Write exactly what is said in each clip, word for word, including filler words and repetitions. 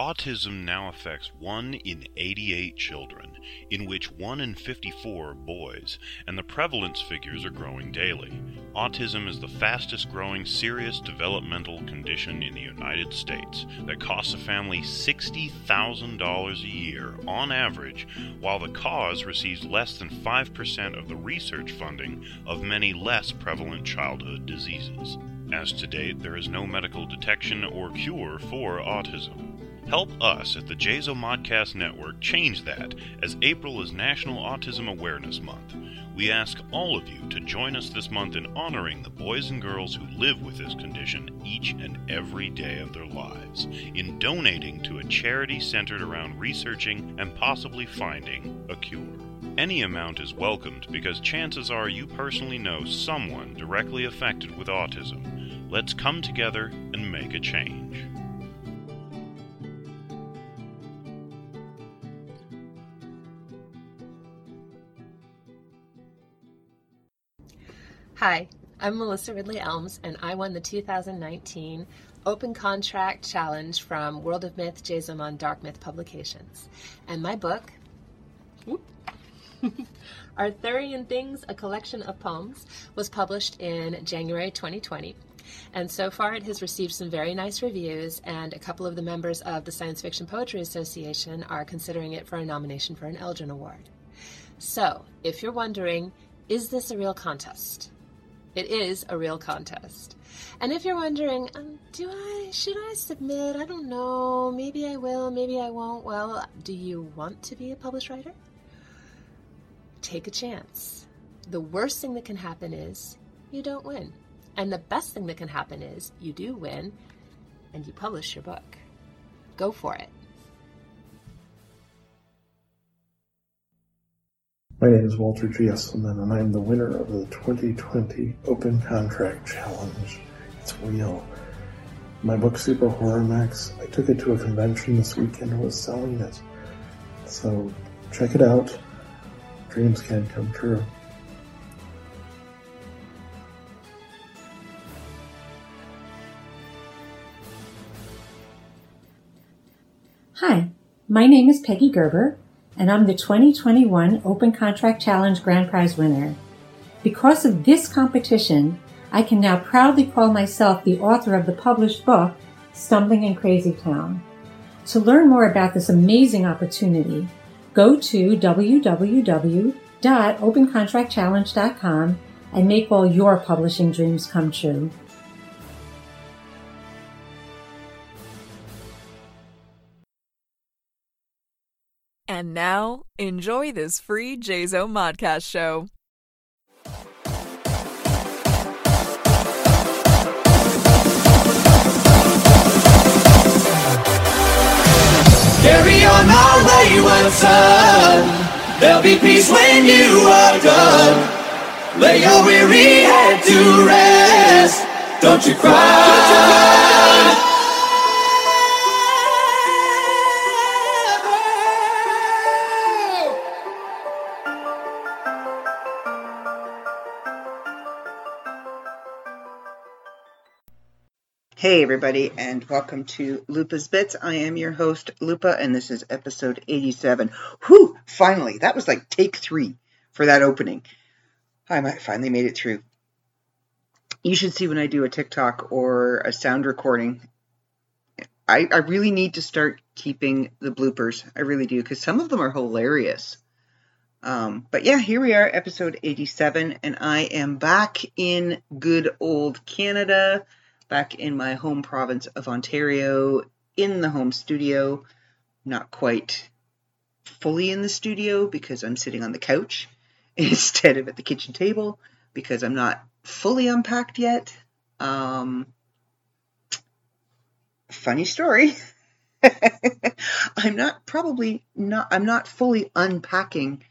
Autism now affects one in eighty-eight children, in which one in fifty-four are boys, and the prevalence figures are growing daily. Autism is the fastest growing serious developmental condition in the United States that costs a family sixty thousand dollars a year on average, while the cause receives less than five percent of the research funding of many less prevalent childhood diseases. As to date, there is no medical detection or cure for autism. Help us at the J Z O Modcast Network change that, as April is National Autism Awareness Month. We ask all of you to join us this month in honoring the boys and girls who live with this condition each and every day of their lives, in donating to a charity centered around researching and possibly finding a cure. Any amount is welcomed because chances are you personally know someone directly affected with autism. Let's come together and make a change. Hi, I'm Melissa Ridley-Elmes, and I won the two thousand nineteen Open Contract Challenge from World of Myth, Jasamon, Dark Myth Publications. And my book, whoop, Arthurian Things, A Collection of Poems, was published in January twenty twenty. And so far it has received some very nice reviews, and a couple of the members of the Science Fiction Poetry Association are considering it for a nomination for an Elgin Award. So, if you're wondering, is this a real contest? It is a real contest. And if you're wondering, um, do I, should I submit? I don't know. Maybe I will, maybe I won't. Well, do you want to be a published writer? Take a chance. The worst thing that can happen is you don't win. And the best thing that can happen is you do win and you publish your book. Go for it. My name is Walter G. Esselman, and I'm the winner of the twenty twenty Open Contract Challenge. It's real. My book, Super Horror Max, I took it to a convention this weekend and was selling it. So check it out. Dreams can come true. Hi, my name is Peggy Gerber, and I'm the twenty twenty-one Open Contract Challenge Grand Prize winner. Because of this competition, I can now proudly call myself the author of the published book, Stumbling in Crazy Town. To learn more about this amazing opportunity, go to w w w dot open contract challenge dot com and make all your publishing dreams come true. And now, enjoy this free J Z O Modcast show. Carry on my wayward son, there'll be peace when you are done. Lay your weary head to rest, don't you cry. Don't you cry. Hey everybody, and welcome to Lupa's Bits. I am your host, Lupa, and this is episode eighty-seven. Whew, finally. That was like take three for that opening. I finally made it through. You should see when I do a TikTok or a sound recording. I, I really need to start keeping the bloopers. I really do, because some of them are hilarious. Um, but yeah, here we are, episode eighty-seven, and I am back in good old Canada. Back in my home province of Ontario, in the home studio, not quite fully in the studio because I'm sitting on the couch instead of at the kitchen table because I'm not fully unpacked yet. Um, funny story. I'm not probably not, I'm not fully unpacking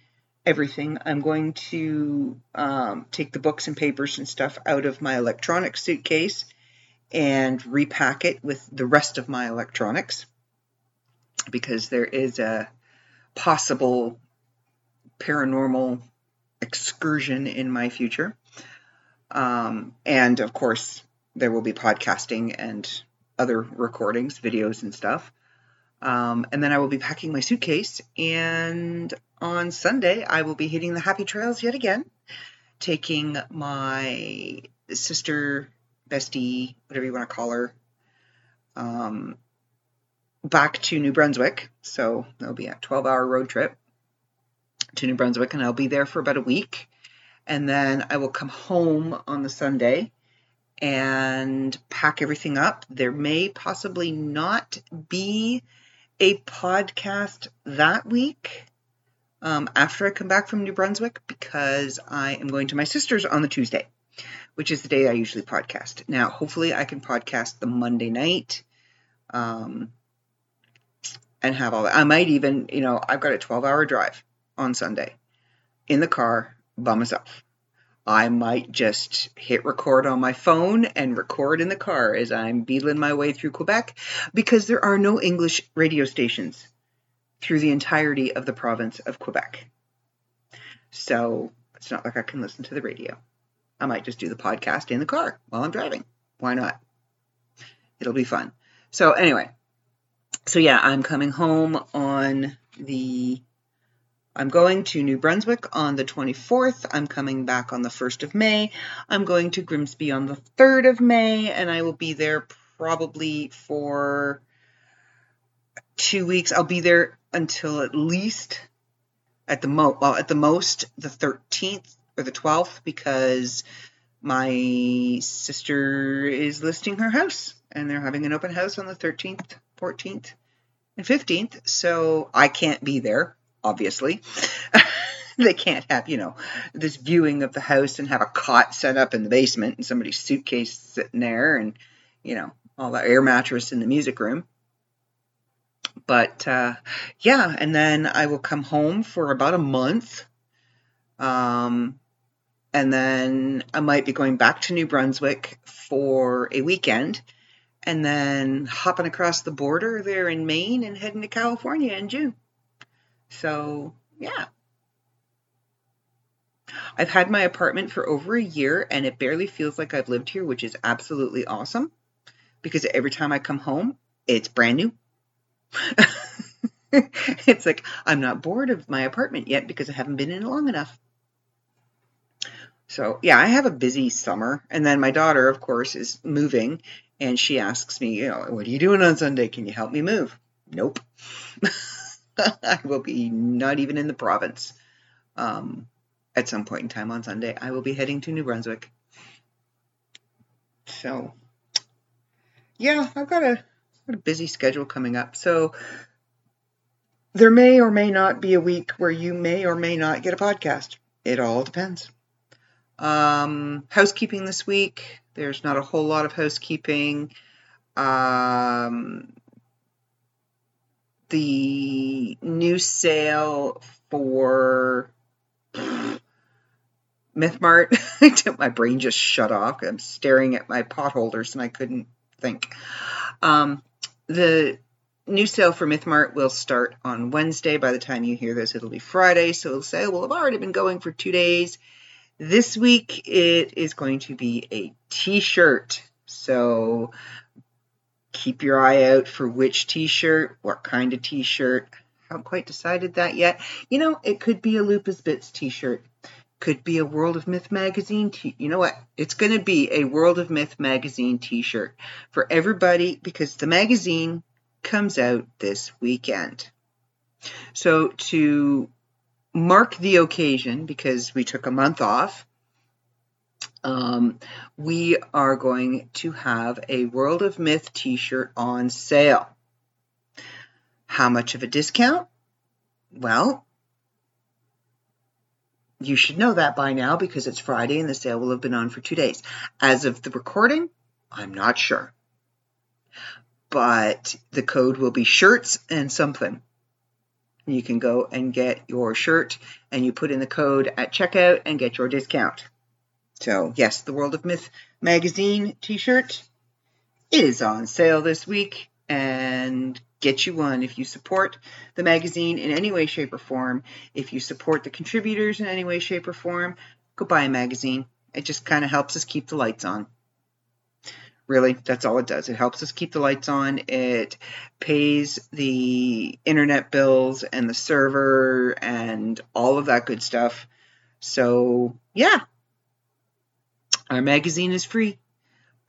everything. I'm going to um, take the books and papers and stuff out of my electronic suitcase and repack it with the rest of my electronics, because there is a possible paranormal excursion in my future. Um, and of course, there will be podcasting and other recordings, videos and stuff. Um, and then I will be packing my suitcase. And on Sunday, I will be hitting the Happy Trails yet again, taking my sister, bestie, whatever you want to call her, um, back to New Brunswick. So it'll be a twelve-hour road trip to New Brunswick, and I'll be there for about a week. And then I will come home on the Sunday and pack everything up. There may possibly not be a podcast that week um, after I come back from New Brunswick, because I am going to my sister's on the Tuesday, which is the day I usually podcast. Now, hopefully I can podcast the Monday night um, and have all that. I might even, you know, I've got a twelve-hour drive on Sunday in the car by myself. I might just hit record on my phone and record in the car as I'm beetling my way through Quebec, because there are no English radio stations through the entirety of the province of Quebec. So it's not like I can listen to the radio. I might just do the podcast in the car while I'm driving. Why not? It'll be fun. So anyway, so yeah, I'm coming home on the... I'm going to New Brunswick on the twenty-fourth. I'm coming back on the first of May. I'm going to Grimsby on the third of May, and I will be there probably for two weeks. I'll be there until at least, at the mo- well, at the most, the thirteenth or the twelfth, because my sister is listing her house, and they're having an open house on the thirteenth, fourteenth, and fifteenth, so I can't be there. Obviously, they can't have, you know, this viewing of the house and have a cot set up in the basement and somebody's suitcase sitting there and, you know, all that air mattress in the music room. But, uh, yeah, and then I will come home for about a month. Um, and then I might be going back to New Brunswick for a weekend and then hopping across the border there in Maine and heading to California in June. So, yeah. I've had my apartment for over a year, and it barely feels like I've lived here, which is absolutely awesome, because every time I come home, it's brand new. It's like, I'm not bored of my apartment yet because I haven't been in it long enough. So, yeah, I have a busy summer. And then my daughter, of course, is moving, and she asks me, you know, what are you doing on Sunday? Can you help me move? Nope. I will be not even in the province. Um, at some point in time on Sunday, I will be heading to New Brunswick. So, yeah, I've got a, got a busy schedule coming up. So, there may or may not be a week where you may or may not get a podcast. It all depends. Um, housekeeping this week. There's not a whole lot of housekeeping. Um... The new sale for Myth Mart. My brain just shut off. I'm staring at my potholders and I couldn't think. Um, the new sale for Myth Mart will start on Wednesday. By the time you hear this, it'll be Friday. So the sale will have already been going for two days. This week, it is going to be a t-shirt. So... keep your eye out for which t-shirt, what kind of t-shirt. I haven't quite decided that yet. You know, it could be a Lupa's Bits t-shirt. Could be a World of Myth magazine t-shirt. You know what? It's going to be a World of Myth magazine t-shirt for everybody, because the magazine comes out this weekend. So to mark the occasion, because we took a month off, Um, we are going to have a World of Myth t-shirt on sale. How much of a discount? Well, you should know that by now, because it's Friday and the sale will have been on for two days. As of the recording, I'm not sure. But the code will be shirts and something. You can go and get your shirt, and you put in the code at checkout and get your discount. So, yes, the World of Myth magazine t-shirt is on sale this week, and get you one if you support the magazine in any way, shape, or form. If you support the contributors in any way, shape, or form, go buy a magazine. It just kind of helps us keep the lights on. Really, that's all it does. It helps us keep the lights on. It pays the internet bills and the server and all of that good stuff. So, yeah, our magazine is free,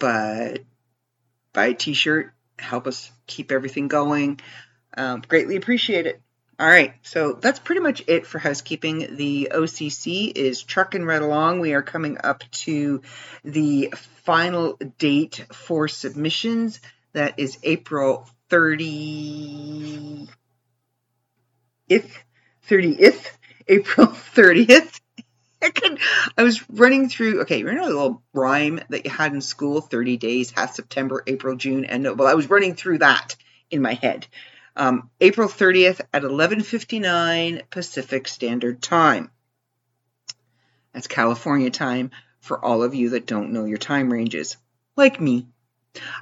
but buy a t-shirt, help us keep everything going. Um, greatly appreciate it. All right, so that's pretty much it for housekeeping. The O C C is trucking right along. We are coming up to the final date for submissions. That is April thirtieth. thirtieth. April thirtieth. I, could, I was running through, okay, you remember the little rhyme that you had in school? thirty days, half September, April, June, and well, I was running through that in my head. Um, April thirtieth at eleven fifty-nine Pacific Standard Time. That's California time for all of you that don't know your time ranges, like me.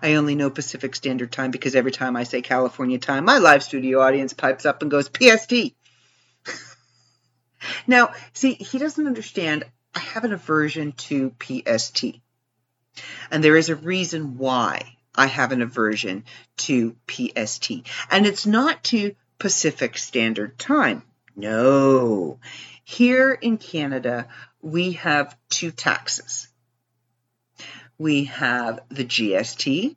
I only know Pacific Standard Time because every time I say California time, my live studio audience pipes up and goes, P S T. Now, see, he doesn't understand. I have an aversion to P S T. And there is a reason why I have an aversion to P S T. And it's not to Pacific Standard Time. No. Here in Canada, we have two taxes. We have the G S T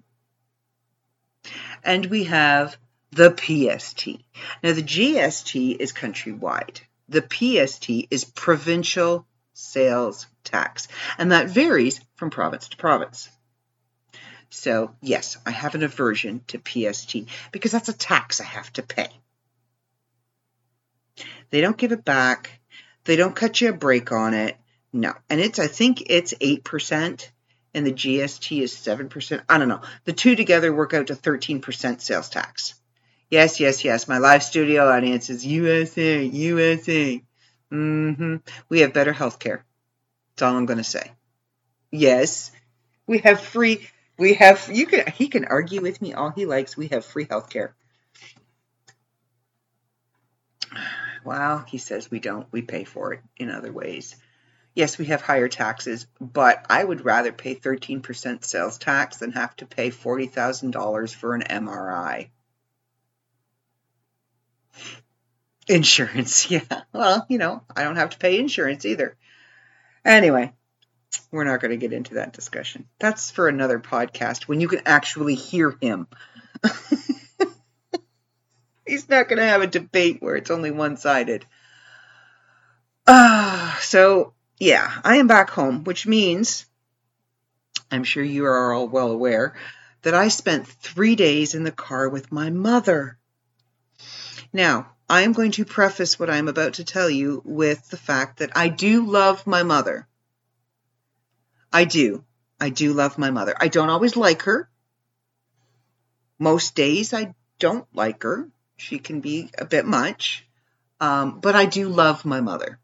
and we have the P S T. Now, the G S T is countrywide. The P S T is provincial sales tax, and that varies from province to province. So, yes, I have an aversion to P S T because that's a tax I have to pay. They don't give it back. They don't cut you a break on it. No. And it's, I think it's eight percent and the G S T is seven percent. I don't know. The two together work out to thirteen percent sales tax. Yes, yes, yes. My live studio audience is U S A, U S A. Mm-hmm. We have better health care. That's all I'm going to say. Yes, we have free... We have, you can, he can argue with me all he likes. We have free healthcare. Well, he says we don't. We pay for it in other ways. Yes, we have higher taxes, but I would rather pay thirteen percent sales tax than have to pay forty thousand dollars for an M R I. Insurance, yeah. Well, you know, I don't have to pay insurance either. Anyway. We're not going to get into that discussion. That's for another podcast when you can actually hear him. He's not going to have a debate where it's only one-sided. Uh, so, yeah, I am back home, which means, I'm sure you are all well aware, that I spent three days in the car with my mother. Now, I am going to preface what I'm about to tell you with the fact that I do love my mother. I do. I do love my mother. I don't always like her. Most days I don't like her. She can be a bit much. Um, but I do love my mother.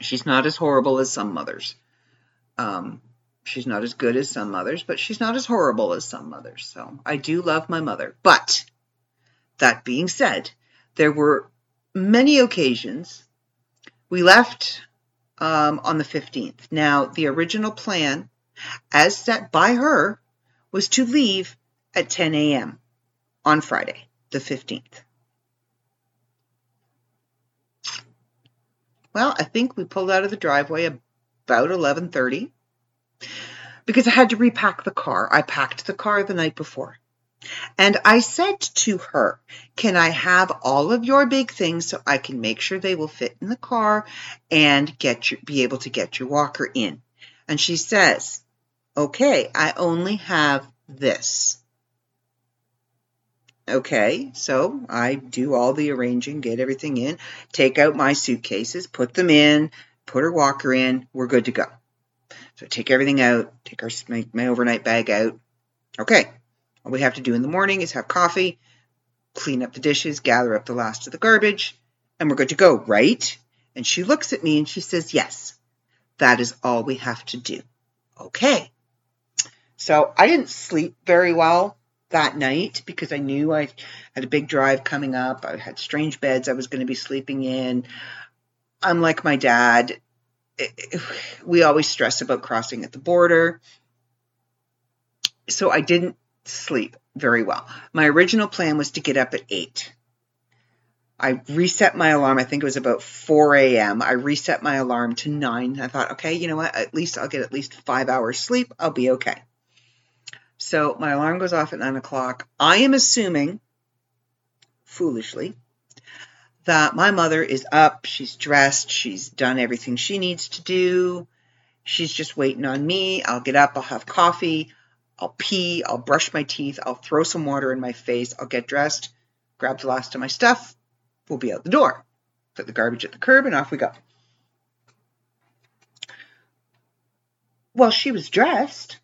She's not as horrible as some mothers. Um, she's not as good as some mothers, but she's not as horrible as some mothers. So I do love my mother. But that being said, there were many occasions we left... Um, on the fifteenth. Now, the original plan, as set by her, was to leave at ten a.m. on Friday, the fifteenth. Well, I think we pulled out of the driveway about eleven thirty because I had to repack the car. I packed the car the night before. And I said to her, can I have all of your big things so I can make sure they will fit in the car and get your, be able to get your walker in? And she says, okay, I only have this. Okay, so I do all the arranging, get everything in, take out my suitcases, put them in, put her walker in, we're good to go. So take everything out, take our, my, my overnight bag out. Okay. All we have to do in the morning is have coffee, clean up the dishes, gather up the last of the garbage, and we're good to go, right? And she looks at me and she says, yes, that is all we have to do. Okay. So I didn't sleep very well that night because I knew I had a big drive coming up. I had strange beds I was going to be sleeping in. I'm like my dad. We always stress about crossing at the border. so I didn't sleep very well. My original plan was to get up at eight. I reset my alarm. I think it was about four a.m. I reset my alarm to nine. I thought, okay, you know what? At least I'll get at least five hours sleep. I'll be okay. So my alarm goes off at nine o'clock. I am assuming, foolishly, that my mother is up. She's dressed. She's done everything she needs to do. She's just waiting on me. I'll get up. I'll have coffee. I'll pee. I'll brush my teeth. I'll throw some water in my face. I'll get dressed, grab the last of my stuff. We'll be out the door. Put the garbage at the curb and off we go. Well, she was dressed.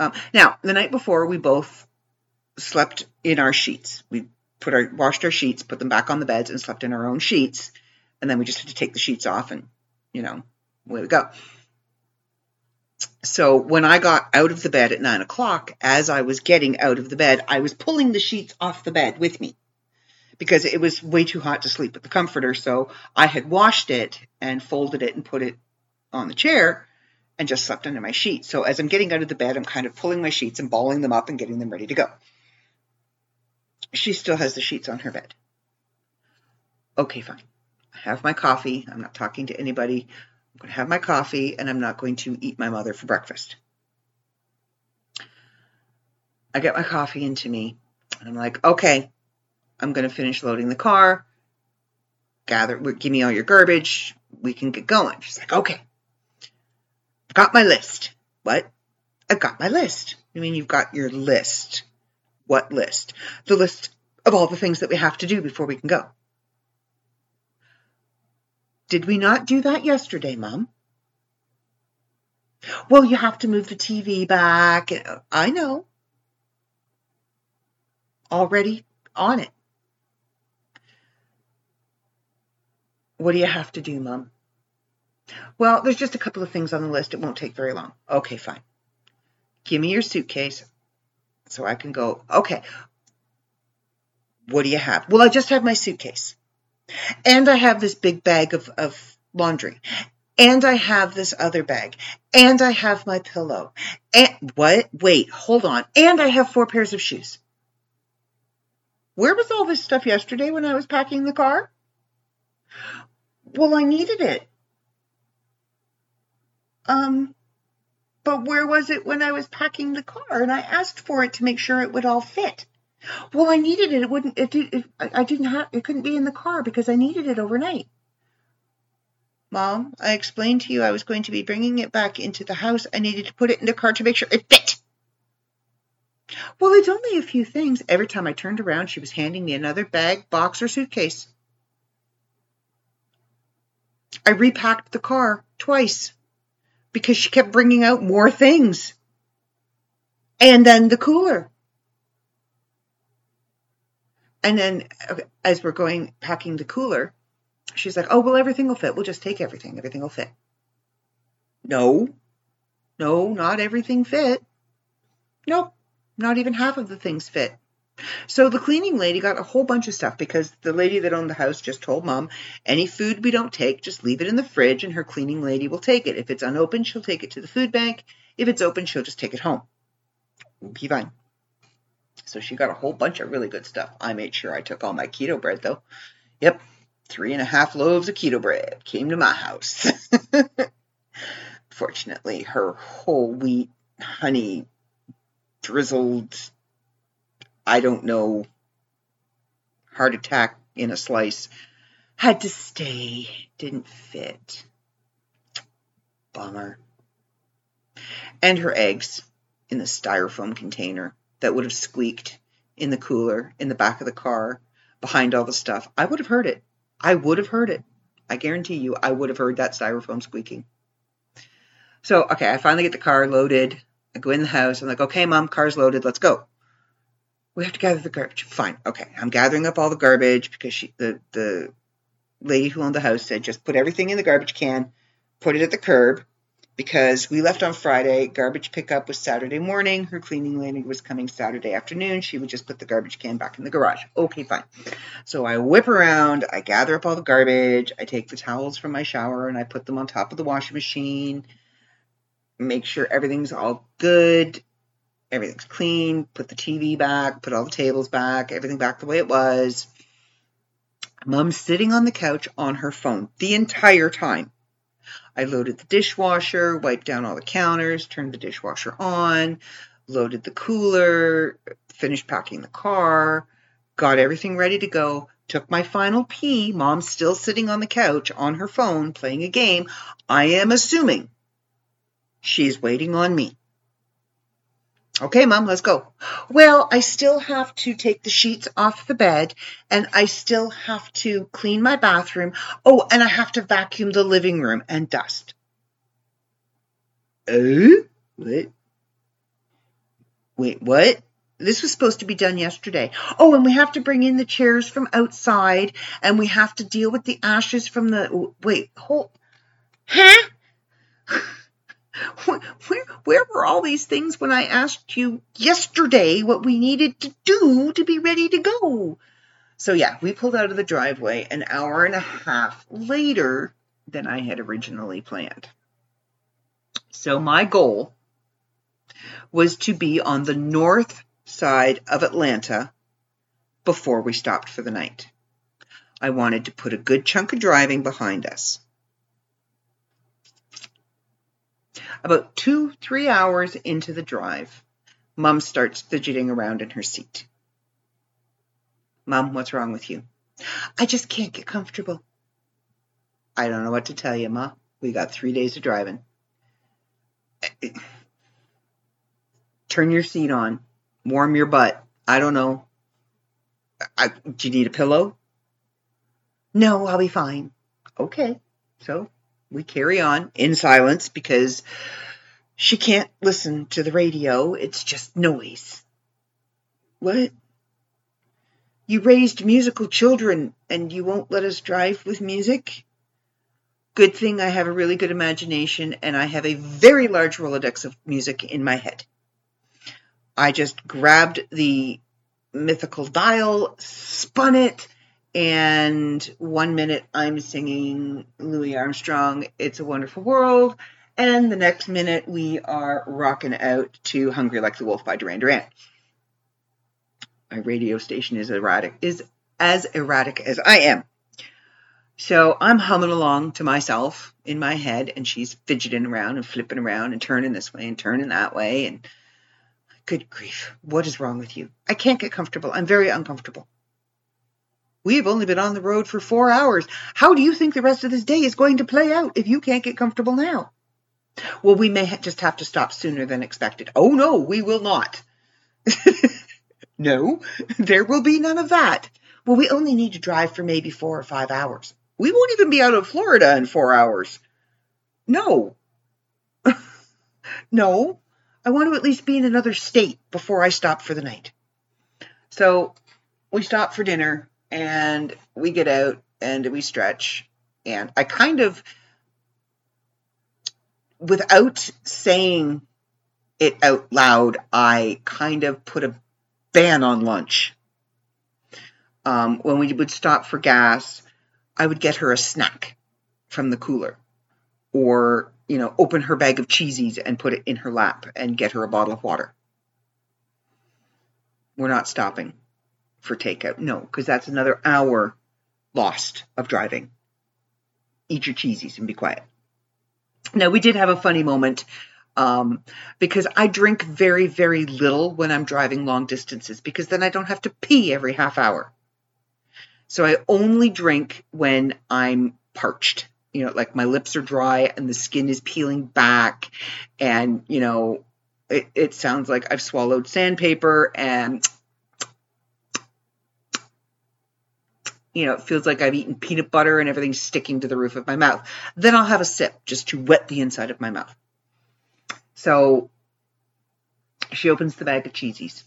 Um, now, the night before, we both slept in our sheets. We put our washed our sheets, put them back on the beds, and slept in our own sheets. And then we just had to take the sheets off and, you know, away we go. So when I got out of the bed at nine o'clock, as I was getting out of the bed, I was pulling the sheets off the bed with me because it was way too hot to sleep with the comforter. So I had washed it and folded it and put it on the chair and just slept under my sheets. So as I'm getting out of the bed, I'm kind of pulling my sheets and balling them up and getting them ready to go. She still has the sheets on her bed. Okay, fine. I have my coffee. I'm not talking to anybody. I'm going to have my coffee, and I'm not going to eat my mother for breakfast. I get my coffee into me, and I'm like, okay, I'm going to finish loading the car. Gather, give me all your garbage. We can get going. She's like, okay. I've got my list. What? I've got my list. You mean you've got your list? What list? The list of all the things that we have to do before we can go. Did we not do that yesterday, Mom? Well, you have to move the T V back. I know. Already on it. What do you have to do, Mom? Well, there's just a couple of things on the list. It won't take very long. Okay, fine. Give me your suitcase so I can go. Okay. What do you have? Well, I just have my suitcase. And I have this big bag of, of laundry. And I have this other bag. And I have my pillow. And what? Wait, hold on. And I have four pairs of shoes. Where was all this stuff yesterday when I was packing the car? Well, I needed it. Um, but where was it when I was packing the car? And I asked for it to make sure it would all fit. Well, I needed it. It wouldn't. It, did, it I didn't have. It couldn't be in the car because I needed it overnight. Mom, I explained to you I was going to be bringing it back into the house. I needed to put it in the car to make sure it fit. Well, it's only a few things. Every time I turned around, she was handing me another bag, box, or suitcase. I repacked the car twice because she kept bringing out more things. And then the cooler. And then as we're going, packing the cooler, she's like, oh, well, everything will fit. We'll just take everything. Everything will fit. No. No, not everything fit. Nope. Not even half of the things fit. So the cleaning lady got a whole bunch of stuff because the lady that owned the house just told Mom, any food we don't take, just leave it in the fridge and her cleaning lady will take it. If it's unopened, she'll take it to the food bank. If it's open, she'll just take it home. We'll be fine. So she got a whole bunch of really good stuff. I made sure I took all my keto bread, though. Yep, three and a half loaves of keto bread came to my house. Fortunately, her whole wheat, honey, drizzled, I don't know, heart attack in a slice, had to stay, didn't fit. Bummer. And her eggs in the styrofoam container. That would have squeaked in the cooler, in the back of the car, behind all the stuff. I would have heard it. I would have heard it. I guarantee you, I would have heard that styrofoam squeaking. So, okay, I finally get the car loaded. I go in the house. I'm like, okay, Mom, car's loaded. Let's go. We have to gather the garbage. Fine. Okay, I'm gathering up all the garbage because she, the, the lady who owned the house said, just put everything in the garbage can, put it at the curb. Because we left on Friday, garbage pickup was Saturday morning. Her cleaning lady was coming Saturday afternoon. She would just put the garbage can back in the garage. Okay, fine. So I whip around. I gather up all the garbage. I take the towels from my shower and I put them on top of the washing machine. make sure everything's all good, everything's clean, put the T V back, put all the tables back, everything back the way it was. Mom's sitting on the couch on her phone the entire time. I loaded the dishwasher, wiped down all the counters, turned the dishwasher on, loaded the cooler, finished packing the car, got everything ready to go, took my final pee. Mom's still sitting on the couch on her phone playing a game. I am assuming she's waiting on me. Okay, Mom, let's go. Well, I still have to take the sheets off the bed, and I still have to clean my bathroom. Oh, and I have to vacuum the living room and dust. Oh, what? Wait, what? This was supposed to be done yesterday. Oh, and we have to bring in the chairs from outside, and we have to deal with the ashes from the... Wait, hold... Huh? Where, where were all these things when I asked you yesterday what we needed to do to be ready to go? So yeah, we pulled out of the driveway an hour and a half later than I had originally planned. So my goal was to be on the north side of Atlanta before we stopped for the night. I wanted to put a good chunk of driving behind us. About two, three hours into the drive, Mom starts fidgeting around in her seat. Mom, what's wrong with you? I just can't get comfortable. I don't know what to tell you, Ma. We got three days of driving. Turn your seat on. Warm your butt. I don't know. I, do you need a pillow? No, I'll be fine. Okay, so... we carry on in silence because she can't listen to the radio. It's just noise. What? You raised musical children and you won't let us drive with music? Good thing I have a really good imagination and I have a very large Rolodex of music in my head. I just grabbed the mythical dial, spun it, and one minute I'm singing Louis Armstrong, It's a Wonderful World. And the next minute we are rocking out to Hungry Like the Wolf by Duran Duran. My radio station is erratic, is as erratic as I am. So I'm humming along to myself in my head, and she's fidgeting around and flipping around and turning this way and turning that way. And good grief, what is wrong with you? I can't get comfortable. I'm very uncomfortable. We have only been on the road for four hours. How do you think the rest of this day is going to play out if you can't get comfortable now? Well, we may ha- just have to stop sooner than expected. Oh, no, we will not. No, there will be none of that. Well, we only need to drive for maybe four or five hours. We won't even be out of Florida in four hours. No. No, I want to at least be in another state before I stop for the night. So we stop for dinner. And we get out and we stretch. And I kind of, without saying it out loud, I kind of put a ban on lunch. Um, when we would stop for gas, I would get her a snack from the cooler. Or, you know, open her bag of Cheez-Its and put it in her lap and get her a bottle of water. We're not stopping for takeout. No, because that's another hour lost of driving. Eat your Cheez-Its and be quiet. Now, we did have a funny moment um, because I drink very, very little when I'm driving long distances because then I don't have to pee every half hour. So I only drink when I'm parched. You know, like my lips are dry and the skin is peeling back and, you know, it, it sounds like I've swallowed sandpaper and... you know, it feels like I've eaten peanut butter and everything's sticking to the roof of my mouth. Then I'll have a sip just to wet the inside of my mouth. So she opens the bag of Cheez-Its.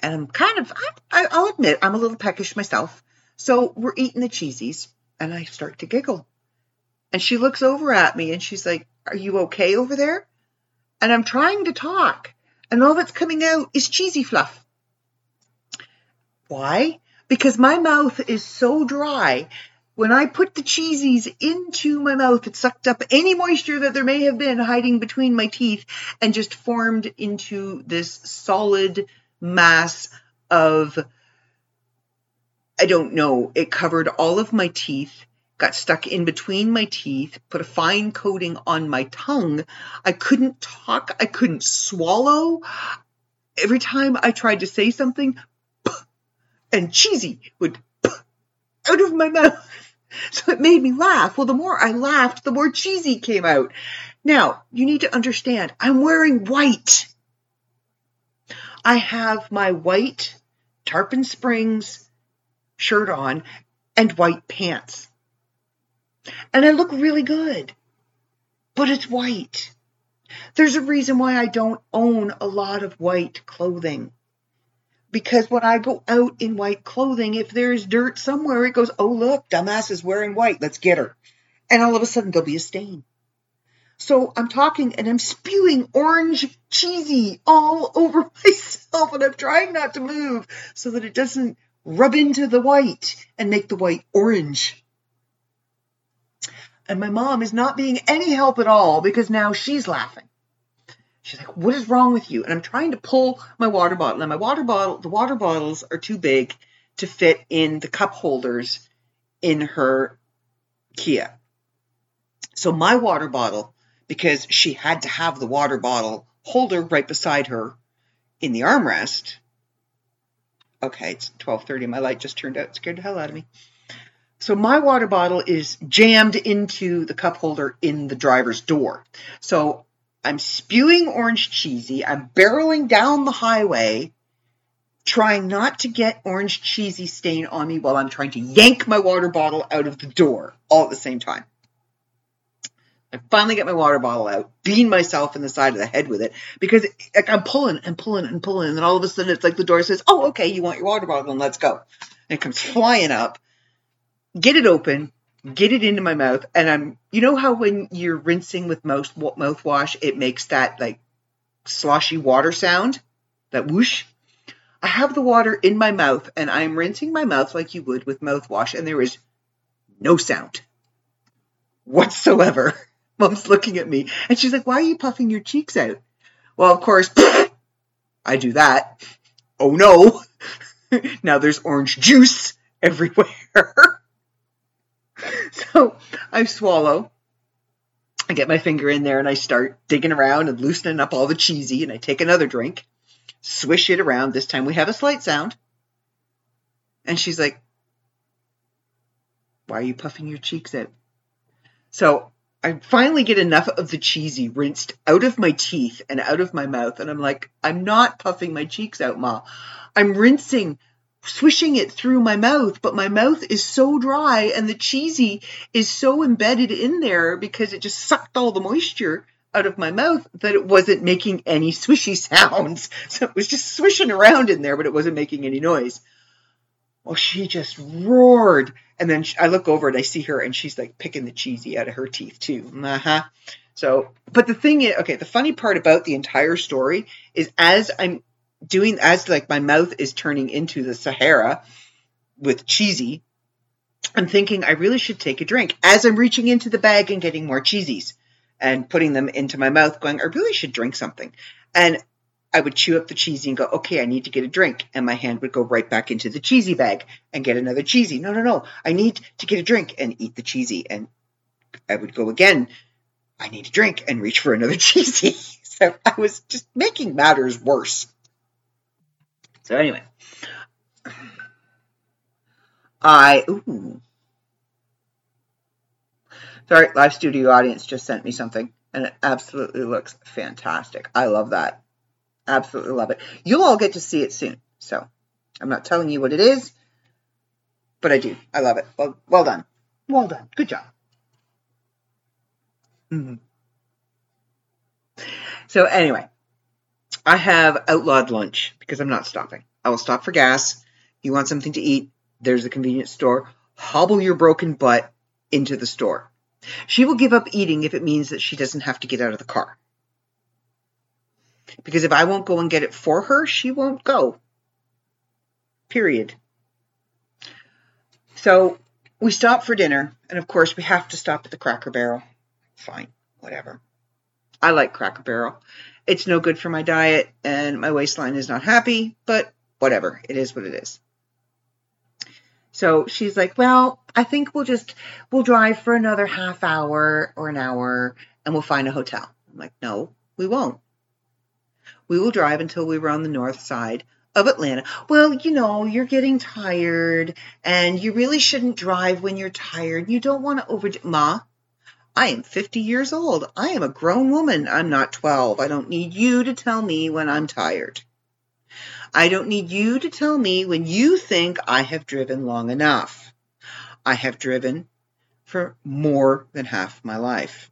And I'm kind of, I, I'll admit, I'm a little peckish myself. So we're eating the Cheez-Its and I start to giggle. And she looks over at me and she's like, are you okay over there? And I'm trying to talk. And all that's coming out is cheesy fluff. Why? Because my mouth is so dry When I put the cheesies into my mouth, it sucked up any moisture that there may have been hiding between my teeth and just formed into this solid mass of, I don't know, it covered all of my teeth, got stuck in between my teeth, put a fine coating on my tongue. I couldn't talk. I couldn't swallow. Every time I tried to say something, and cheesy would out of my mouth. So it made me laugh. Well, the more I laughed, the more cheesy came out. Now, you need to understand, I'm wearing white. I have my white Tarpon Springs shirt on and white pants. And I look really good, but it's white. There's a reason why I don't own a lot of white clothing. Because when I go out in white clothing, if there's dirt somewhere, it goes, oh, look, dumbass is wearing white. Let's get her. And all of a sudden, there'll be a stain. So I'm talking and I'm spewing orange cheesy all over myself. And I'm trying not to move so that it doesn't rub into the white and make the white orange. And my mom is not being any help at all because now she's laughing. She's like, what is wrong with you? And I'm trying to pull my water bottle. And my water bottle, the water bottles are too big to fit in the cup holders in her Kia. So my water bottle, because she had to have the water bottle holder right beside her in the armrest. Okay, it's twelve thirty. My light just turned out. It scared the hell out of me. So my water bottle is jammed into the cup holder in the driver's door. So I'm spewing orange cheesy. I'm barreling down the highway, trying not to get orange cheesy stain on me while I'm trying to yank my water bottle out of the door all at the same time. I finally get my water bottle out, bean myself in the side of the head with it because like, I'm pulling and pulling and pulling. And then all of a sudden it's like the door says, oh, okay, you want your water bottle and let's go. And it comes flying up, get it open. Get it into my mouth, and I'm, you know how when you're rinsing with mouth mouthwash, it makes that, like, sloshy water sound, that whoosh? I have the water in my mouth, and I'm rinsing my mouth like you would with mouthwash, and there is no sound whatsoever. Mom's looking at me, and she's like, why are you puffing your cheeks out? Well, of course, I do that. Oh, no. Now there's orange juice everywhere. So I swallow, I get my finger in there and I start digging around and loosening up all the cheesy and I take another drink, swish it around. This time we have a slight sound. And she's like, why are you puffing your cheeks out? So I finally get enough of the cheesy rinsed out of my teeth and out of my mouth. And I'm like, I'm not puffing my cheeks out, Ma. I'm rinsing swishing it through my mouth, but my mouth is so dry and the cheesy is so embedded in there because it just sucked all the moisture out of my mouth that it wasn't making any swishy sounds. So it was just swishing around in there, but it wasn't making any noise. Well, she just roared. And then I look over and I see her and she's like picking the cheesy out of her teeth too. Uh-huh. So, but the thing is, okay, the funny part about the entire story is as I'm doing as like my mouth is turning into the Sahara with cheesy, I'm thinking I really should take a drink as I'm reaching into the bag and getting more cheesies and putting them into my mouth going, I really should drink something. And I would chew up the cheesy and go, okay, I need to get a drink. And my hand would go right back into the cheesy bag and get another cheesy. No, no, no. I need to get a drink and eat the cheesy. And I would go again. I need a drink and reach for another cheesy. So I was just making matters worse. So anyway, I, ooh, sorry, live studio audience just sent me something and it absolutely looks fantastic. I love that. Absolutely love it. You'll all get to see it soon. So I'm not telling you what it is, but I do. I love it. Well, well done. Well done. Good job. Mm-hmm. So anyway. I have outlawed lunch because I'm not stopping. I will stop for gas. You want something to eat? There's a convenience store. Hobble your broken butt into the store. She will give up eating if it means that she doesn't have to get out of the car. Because if I won't go and get it for her, she won't go. Period. So We stop for dinner, and of course we have to stop at the Cracker Barrel. Fine, whatever. I like Cracker Barrel. It's no good for my diet, and my waistline is not happy, but whatever. It is what it is. So she's like, well, I think we'll just, we'll drive for another half hour or an hour, and we'll find a hotel. I'm like, no, we won't. We will drive until we were on the north side of Atlanta. Well, you know, you're getting tired, and you really shouldn't drive when you're tired. You don't want to over... Ma, I am fifty years old. I am a grown woman. I'm not twelve. I don't need you to tell me when I'm tired. I don't need you to tell me when you think I have driven long enough. I have driven for more than half my life.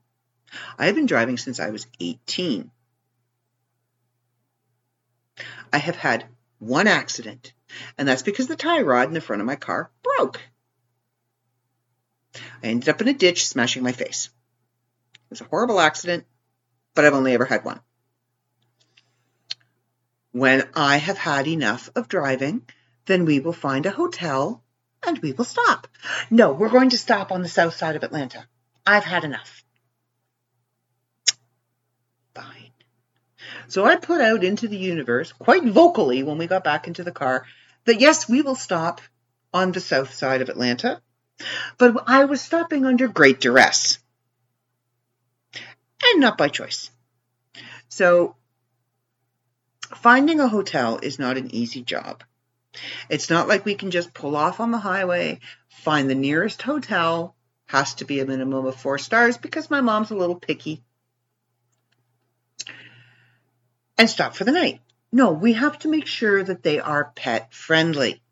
I have been driving since I was eighteen. I have had one accident, and that's because the tie rod in the front of my car broke. I ended up in a ditch, smashing my face. It was a horrible accident, but I've only ever had one. When I have had enough of driving, then we will find a hotel and we will stop. No, we're going to stop on the south side of Atlanta. I've had enough. Fine. So I put out into the universe, quite vocally when we got back into the car, that yes, we will stop on the south side of Atlanta, but I was stopping under great duress. And not by choice. So finding a hotel is not an easy job. It's not like we can just pull off on the highway, find the nearest hotel, has to be a minimum of four stars because my mom's a little picky, and stop for the night. No, we have to make sure that they are pet friendly.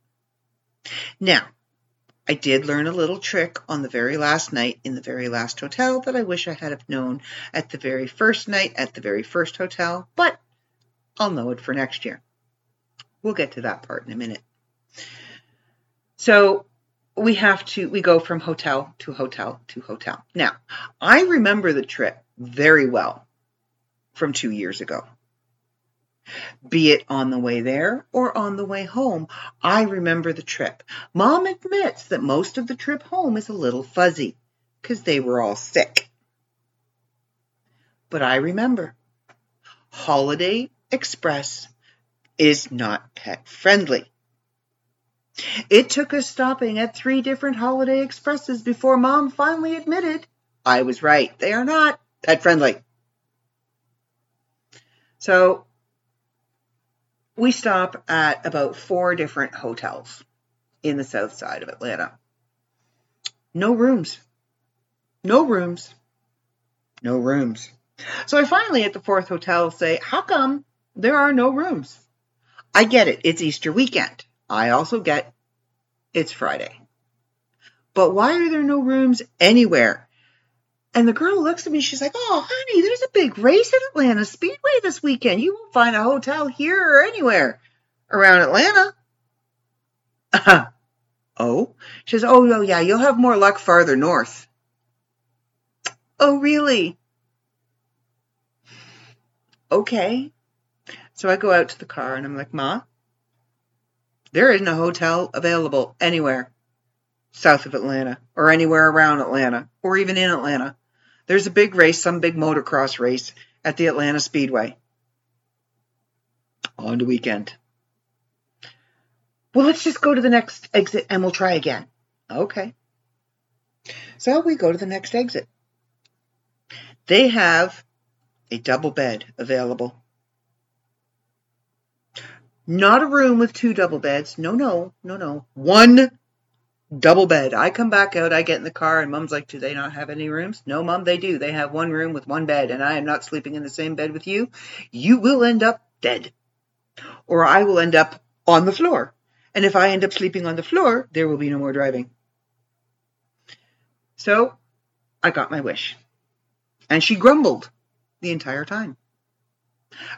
Now, I did learn a little trick on the very last night in the very last hotel that I wish I had have known at the very first night at the very first hotel, but I'll know it for next year. We'll get to that part in a minute. So we have to, we go from hotel to hotel to hotel. Now, I remember the trip very well from two years ago. Be it on the way there or on the way home, I remember the trip. Mom admits that most of the trip home is a little fuzzy because they were all sick. But I remember. Holiday Express is not pet friendly. It took us stopping at three different Holiday Expresses before Mom finally admitted, I was right, they are not pet friendly. So we stop at about four different hotels in the south side of Atlanta. No rooms. No rooms. No rooms. So I finally at the fourth hotel say, how come there are no rooms? I get it. It's Easter weekend. I also get it's Friday. But why are there no rooms anywhere? And the girl looks at me. She's like, oh, honey, there's a big race at Atlanta Speedway this weekend. You won't find a hotel here or anywhere around Atlanta. Uh-huh. Oh, she says, oh, no, yeah, you'll have more luck farther north. Oh, really? Okay. So I go out to the car and I'm like, Ma, there isn't a hotel available anywhere south of Atlanta or anywhere around Atlanta or even in Atlanta. There's a big race, some big motocross race at the Atlanta Speedway on the weekend. Well, let's just go to the next exit and we'll try again. Okay. So we go to the next exit. They have a double bed available. Not a room with two double beds. No, no, no, no. One double bed. I come back out, I get in the car, and Mom's like, do they not have any rooms? No, Mom, they do. They have one room with one bed, and I am not sleeping in the same bed with you. You will end up dead. Or I will end up on the floor. And if I end up sleeping on the floor, there will be no more driving. So I got my wish. And she grumbled the entire time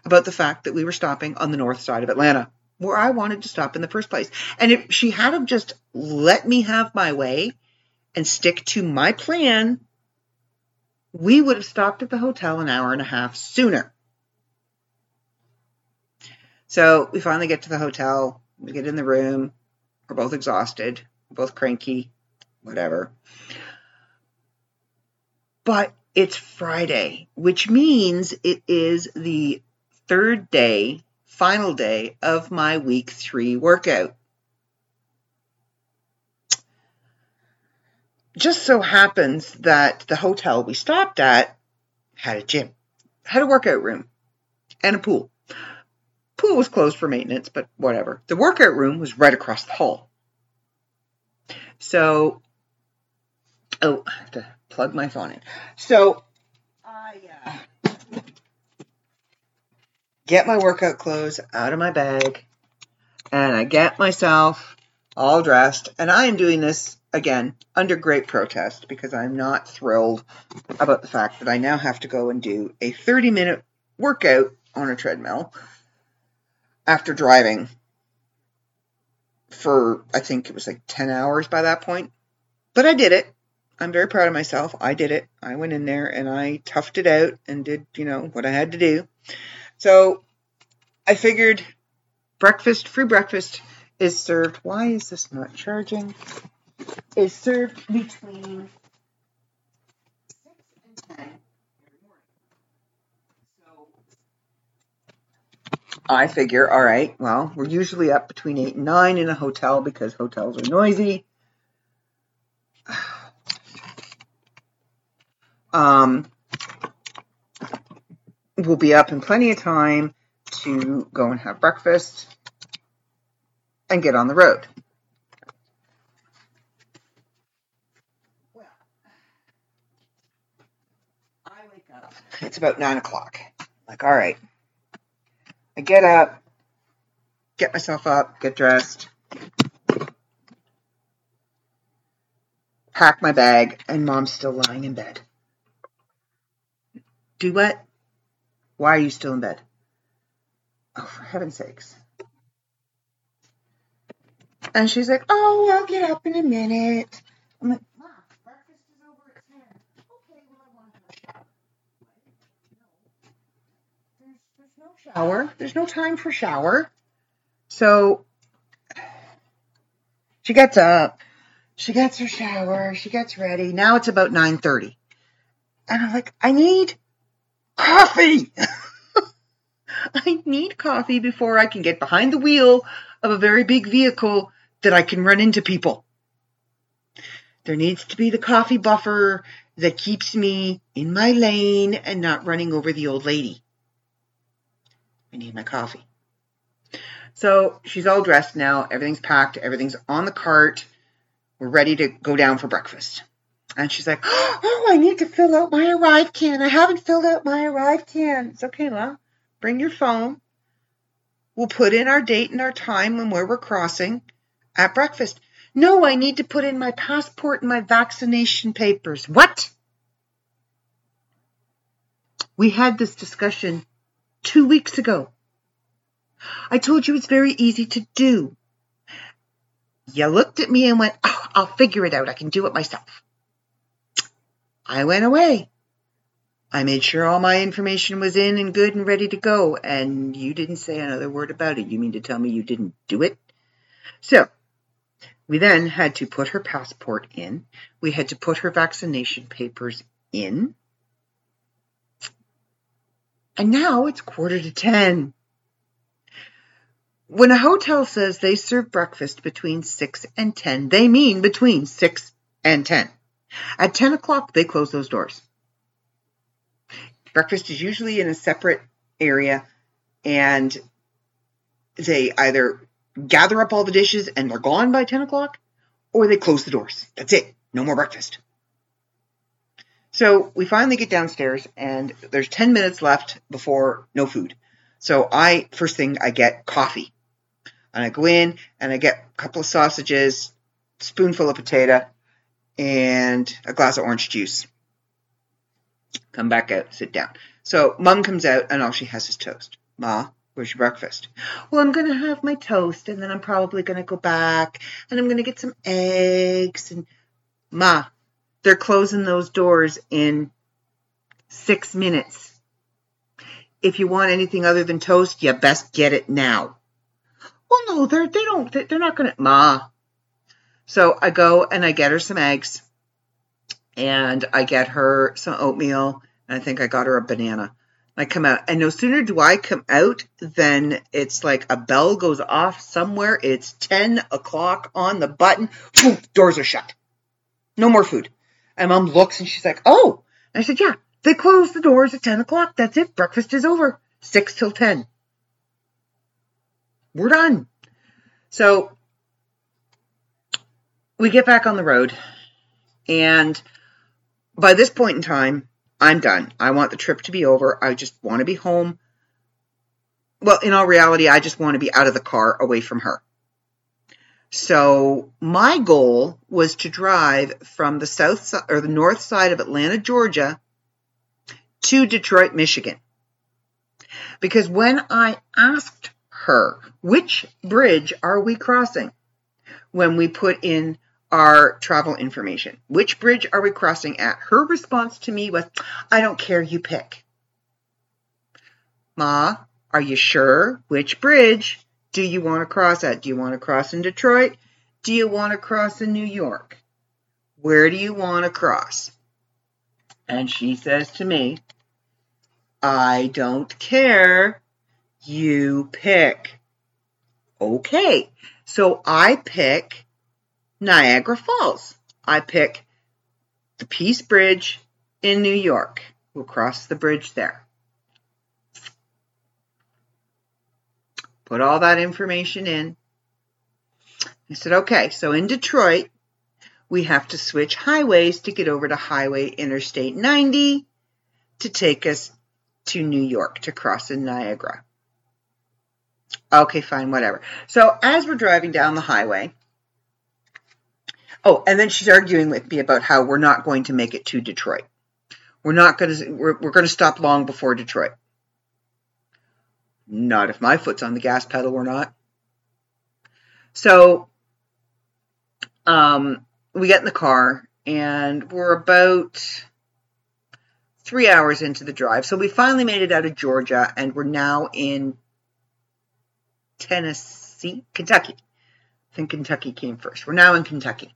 about the fact that we were stopping on the north side of Atlanta, where I wanted to stop in the first place. And if she had just let me have my way and stick to my plan, we would have stopped at the hotel an hour and a half sooner. So we finally get to the hotel. We get in the room. We're both exhausted. We're both cranky. whatever. But it's Friday, which means it is the third day, final day of my week three workout. Just so happens that the hotel we stopped at had a gym, had a workout room, and a pool. Pool was closed for maintenance, but whatever. The workout room was right across the hall. So, oh, I have to plug my phone in. So, I uh, get my workout clothes out of my bag, and I get myself all dressed, and I am doing this, again, under great protest, because I'm not thrilled about the fact that I now have to go and do a thirty-minute workout on a treadmill after driving for, I think it was like ten hours by that point. But I did it. I'm very proud of myself. I did it. I went in there and I toughed it out and did, you know, what I had to do. So I figured breakfast, free breakfast is served. Why is this not charging? Is served between six and ten every morning. So I figure, all right, well, we're usually up between eight and nine in a hotel because hotels are noisy. Um, we'll be up in plenty of time to go and have breakfast and get on the road. It's about nine o'clock. Like, all right. I get up, get myself up, get dressed, pack my bag, and Mom's still lying in bed. Do what? Why are you still in bed? Oh, for heaven's sakes. And she's like, oh, I'll get up in a minute. I'm like, shower. There's no time for shower. So she gets up. She gets her shower. She gets ready. Now it's about nine thirty. And I'm like, I need coffee. I need coffee before I can get behind the wheel of a very big vehicle that I can run into people. There needs to be the coffee buffer that keeps me in my lane and not running over the old lady. I need my coffee. So she's all dressed now. Everything's packed. Everything's on the cart. We're ready to go down for breakfast. And she's like, oh, I need to fill out my arrive can. I haven't filled out my arrive can. It's okay, Ma. Bring your phone. We'll put in our date and our time and where we're crossing at breakfast. No, I need to put in my passport and my vaccination papers. What? We had this discussion Two weeks ago. I told you it's very easy to do. You looked at me and went, oh, I'll figure it out. I can do it myself. I went away. I made sure all my information was in and good and ready to go, and you didn't say another word about it. You mean to tell me you didn't do it? So, we then had to put her passport in. We had to put her vaccination papers in. And now it's quarter to ten. When a hotel says they serve breakfast between six and ten, they mean between six and ten. At ten o'clock, they close those doors. Breakfast is usually in a separate area, and they either gather up all the dishes and they're gone by ten o'clock, or they close the doors. That's it. No more breakfast. So we finally get downstairs, and there's ten minutes left before no food. So I, first thing, I get coffee. And I go in, and I get a couple of sausages, spoonful of potato, and a glass of orange juice. Come back out, sit down. So Mum comes out, and all she has is toast. Ma, where's your breakfast? Well, I'm going to have my toast, and then I'm probably going to go back, and I'm going to get some eggs. And Ma, they're closing those doors in six minutes. If you want anything other than toast, you best get it now. Well, no, they're, they don't, they're not going to, Ma. So I go and I get her some eggs and I get her some oatmeal. And I think I got her a banana. I come out, and no sooner do I come out than it's like a bell goes off somewhere. It's ten o'clock on the button. Boom, doors are shut. No more food. And Mom looks, and she's like, oh. And I said, yeah, they closed the doors at ten o'clock. That's it. Breakfast is over. six till ten. We're done. So we get back on the road, and by this point in time, I'm done. I want the trip to be over. I just want to be home. Well, in all reality, I just want to be out of the car, away from her. So my goal was to drive from the south or the north side of Atlanta, Georgia, to Detroit, Michigan. Because when I asked her, which bridge are we crossing when we put in our travel information, which bridge are we crossing at? Her response to me was, I don't care, you pick. Ma, are you sure? Which bridge do you want to cross at? Do you want to cross in Detroit? Do you want to cross in New York? Where do you want to cross? And she says to me, I don't care, you pick. Okay, so I pick Niagara Falls. I pick the Peace Bridge in New York. We'll cross the bridge there. Put all that information in. I said, okay, so in Detroit, we have to switch highways to get over to Highway Interstate ninety to take us to New York to cross in Niagara. Okay, fine, whatever. So as we're driving down the highway, oh, and then she's arguing with me about how we're not going to make it to Detroit. We're not going to. We're, we're going to stop long before Detroit. Not if my foot's on the gas pedal, we're not. So, um, we get in the car, and we're about three hours into the drive. So we finally made it out of Georgia, and we're now in Tennessee, Kentucky. I think Kentucky came first. We're now in Kentucky.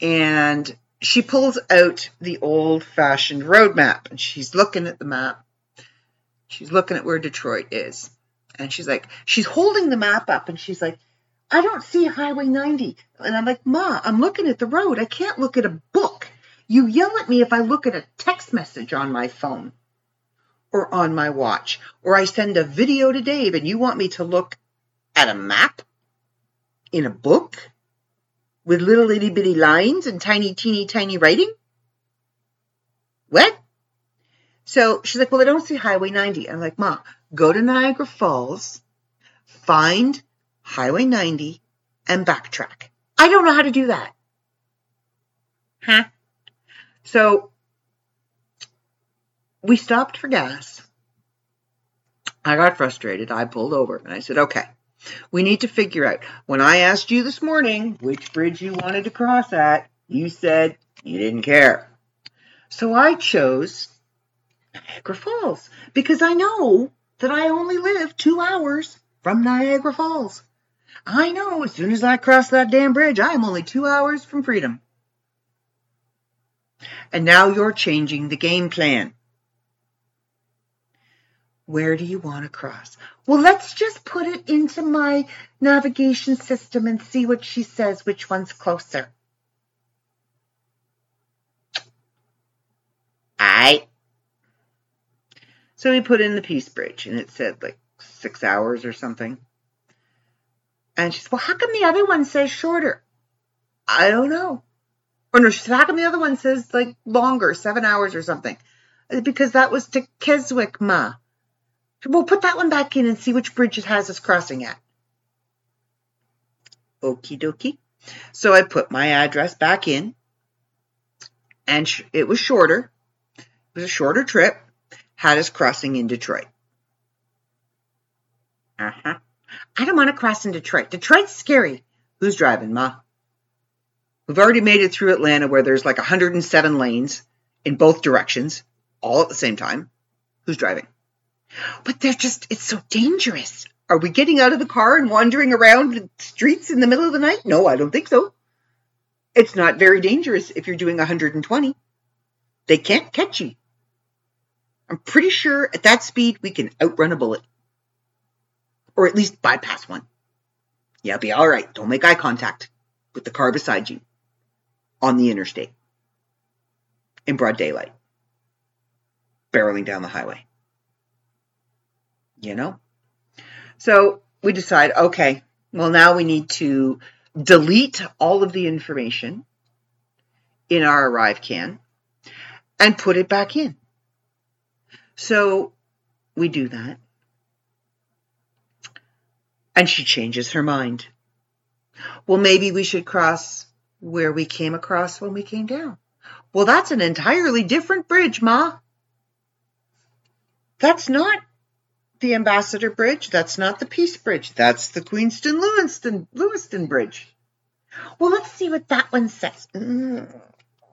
And she pulls out the old-fashioned road map, and she's looking at the map. She's looking at where Detroit is. And she's like, she's holding the map up, and she's like, I don't see Highway ninety. And I'm like, Ma, I'm looking at the road. I can't look at a book. You yell at me if I look at a text message on my phone or on my watch, or I send a video to Dave, and you want me to look at a map in a book with little itty bitty lines and tiny, teeny, tiny writing? What? So she's like, well, I don't see Highway ninety. I'm like, Ma, go to Niagara Falls, find Highway ninety, and backtrack. I don't know how to do that. Huh? So we stopped for gas. I got frustrated. I pulled over and I said, okay. We need to figure out, when I asked you this morning which bridge you wanted to cross at, you said you didn't care. So I chose Niagara Falls because I know that I only live two hours from Niagara Falls. I know as soon as I cross that damn bridge, I am only two hours from freedom. And now you're changing the game plan. Where do you want to cross? Well, let's just put it into my navigation system and see what she says, which one's closer. Aye. So we put in the Peace Bridge, and it said like six hours or something. And she said, well, how come the other one says shorter? I don't know. Or no, she said, how come the other one says like longer, seven hours or something? Because that was to Keswick, Ma. We'll put that one back in and see which bridge it has us crossing at. Okie dokie. So I put my address back in, and sh- it was shorter. It was a shorter trip. Had us crossing in Detroit. Uh-huh. I don't want to cross in Detroit. Detroit's scary. Who's driving, Ma? We've already made it through Atlanta where there's like one hundred seven lanes in both directions, all at the same time. Who's driving? But they're just, it's so dangerous. Are we getting out of the car and wandering around the streets in the middle of the night? No, I don't think so. It's not very dangerous if you're doing one hundred twenty. They can't catch you. I'm pretty sure at that speed we can outrun a bullet. Or at least bypass one. Yeah, be all right. Don't make eye contact with the car beside you on the interstate in broad daylight, barreling down the highway. You know? So we decide, okay, well, now we need to delete all of the information in our arrive can and put it back in. So we do that. And she changes her mind. Well, maybe we should cross where we came across when we came down. Well, that's an entirely different bridge, Ma. That's not the Ambassador Bridge. That's not the Peace Bridge. That's the Queenston Lewiston Lewiston Bridge. Well, let's see what that one says. Mm.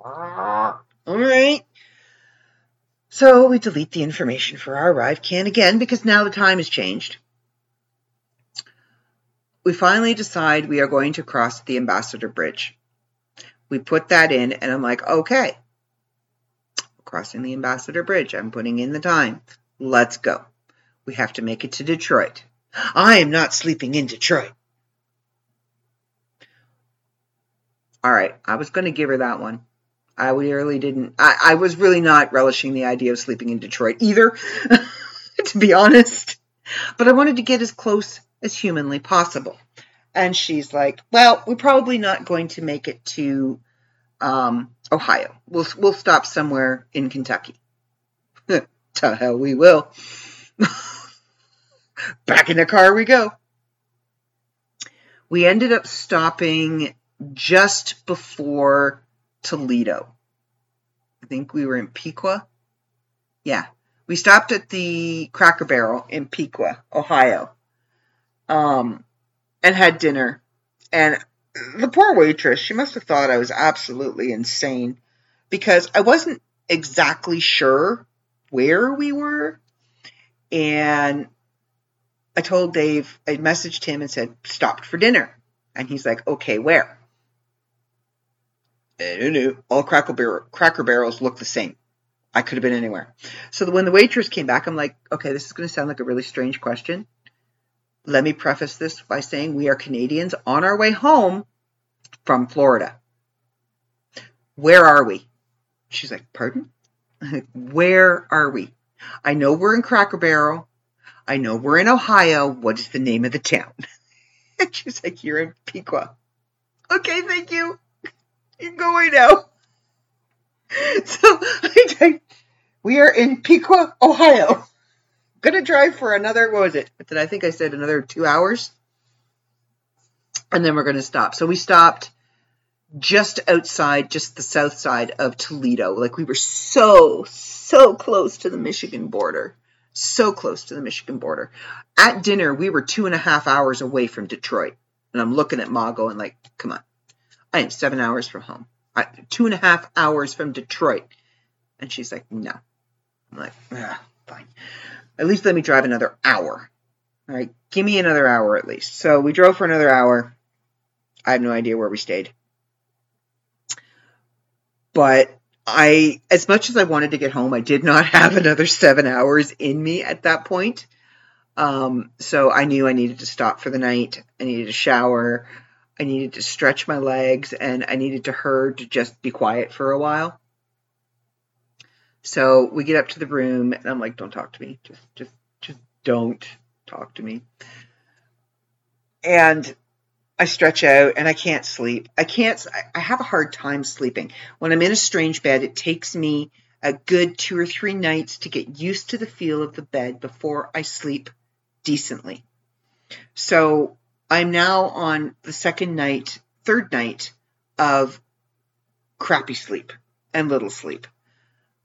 All right. So we delete the information for our arrive can again, because now the time has changed. We finally decide we are going to cross the Ambassador Bridge. We put that in, and I'm like, okay, crossing the Ambassador Bridge. I'm putting in the time. Let's go. We have to make it to Detroit. I am not sleeping in Detroit. All right, I was going to give her that one. I really didn't. I, I was really not relishing the idea of sleeping in Detroit either, to be honest. But I wanted to get as close as humanly possible. And she's like, well, we're probably not going to make it to um, Ohio. We'll we'll stop somewhere in Kentucky. To hell we will. Back in the car we go. We ended up stopping just before Toledo. I think we were in Piqua. Yeah. We stopped at the Cracker Barrel in Piqua, Ohio. Um, and had dinner, and the poor waitress, she must have thought I was absolutely insane, because I wasn't exactly sure where we were, and I told Dave, I messaged him and said, stopped for dinner, and he's like, okay, where? I don't know. All Cracker Barrel, Cracker Barrels look the same. I could have been anywhere. So when the waitress came back, I'm like, okay, this is going to sound like a really strange question. Let me preface this by saying we are Canadians on our way home from Florida. Where are we? She's like, pardon? Where are we? I know we're in Cracker Barrel. I know we're in Ohio. What is the name of the town? And she's like, you're in Piqua. Okay, thank you. You can go away now. So we are in Piqua, Ohio. Going to drive for another, what was it? Did I think I said another two hours? And then we're going to stop. So we stopped just outside, just the south side of Toledo. Like we were so, so close to the Michigan border. So close to the Michigan border. At dinner, we were two and a half hours away from Detroit. And I'm looking at Ma going like, come on. I am seven hours from home. I, two and a half hours from Detroit. And she's like, no. I'm like, ah, fine. At least let me drive another hour. All right, give me another hour at least. So we drove for another hour. I have no idea where we stayed. But I, as much as I wanted to get home, I did not have another seven hours in me at that point. Um, so I knew I needed to stop for the night. I needed a shower. I needed to stretch my legs. And I needed to her to just be quiet for a while. So we get up to the room, and I'm like, don't talk to me. Just, just, just don't talk to me. And I stretch out, and I can't sleep. I can't, I have a hard time sleeping. When I'm in a strange bed, it takes me a good two or three nights to get used to the feel of the bed before I sleep decently. So I'm now on the second night, third night of crappy sleep and little sleep.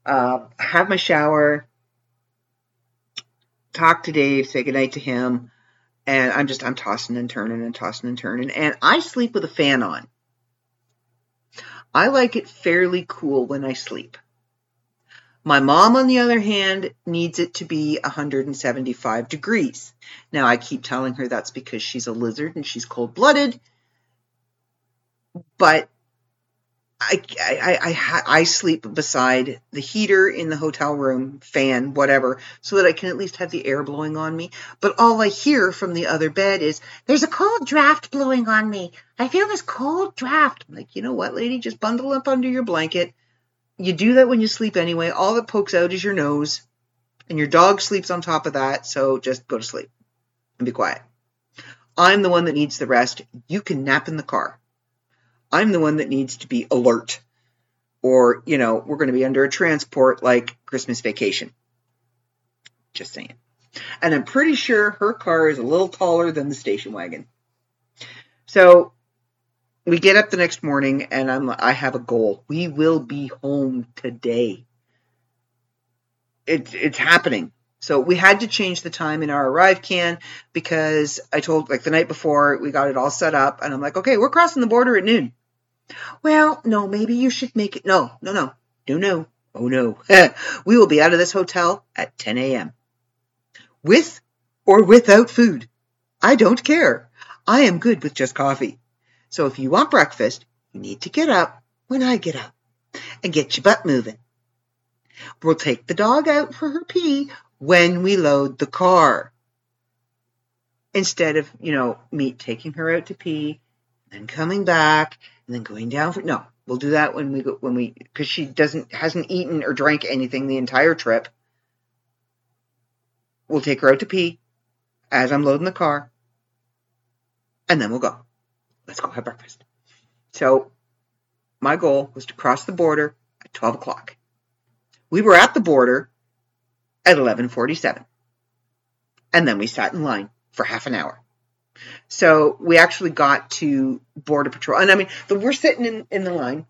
Uh, have my shower, talk to Dave, say goodnight to him, and I'm just, I'm tossing and turning and tossing and turning, and I sleep with a fan on. I like it fairly cool when I sleep. My mom, on the other hand, needs it to be one hundred seventy-five degrees. Now, I keep telling her that's because she's a lizard and she's cold-blooded, but I, I, I, I sleep beside the heater in the hotel room, fan, whatever, so that I can at least have the air blowing on me. But all I hear from the other bed is, there's a cold draft blowing on me. I feel this cold draft. I'm like, you know what, lady? Just bundle up under your blanket. You do that when you sleep anyway. All that pokes out is your nose, and your dog sleeps on top of that. So just go to sleep and be quiet. I'm the one that needs the rest. You can nap in the car. I'm the one that needs to be alert, or, you know, we're going to be under a transport like Christmas Vacation. Just saying. And I'm pretty sure her car is a little taller than the station wagon. So we get up the next morning, and I'm I have a goal. We will be home today. It's it's happening. So we had to change the time in our arrive can because I told, like, the night before we got it all set up, and I'm like, okay, we're crossing the border at noon. Well, no, maybe you should make it. No, no, no, no, no. Oh, no. We will be out of this hotel at ten a.m. with or without food. I don't care. I am good with just coffee. So if you want breakfast, you need to get up when I get up and get your butt moving. We'll take the dog out for her pee when we load the car. Instead of, you know, me taking her out to pee, then coming back, and then going down for, no, we'll do that when we go, when we, because she doesn't, hasn't eaten or drank anything the entire trip. We'll take her out to pee as I'm loading the car, and then we'll go. Let's go have breakfast. So my goal was to cross the border at twelve o'clock. We were at the border at eleven forty-seven. And then we sat in line for half an hour. So we actually got to Border Patrol. And I mean, the, we're sitting in, in the line,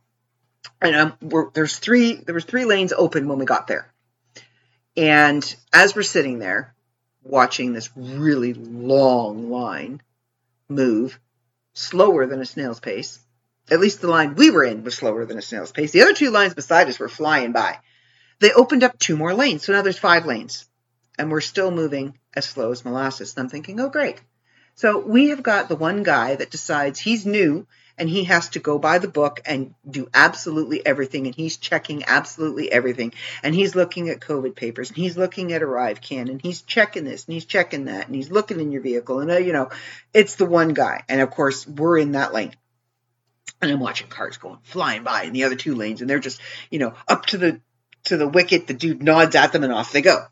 and um, we're, there's three, there was three lanes open when we got there. And as we're sitting there watching this really long line move slower than a snail's pace, at least the line we were in was slower than a snail's pace. The other two lines beside us were flying by. They opened up two more lanes, so now there's five lanes, and we're still moving as slow as molasses. And I'm thinking, oh, great. So we have got the one guy that decides he's new, and he has to go by the book and do absolutely everything, and he's checking absolutely everything, and he's looking at COVID papers, and he's looking at Arrive Can, and he's checking this, and he's checking that, and he's looking in your vehicle, and, uh, you know, it's the one guy. And, of course, we're in that lane. And I'm watching cars going flying by in the other two lanes, and they're just, you know, up to the to the wicket, the dude nods at them, and off they go.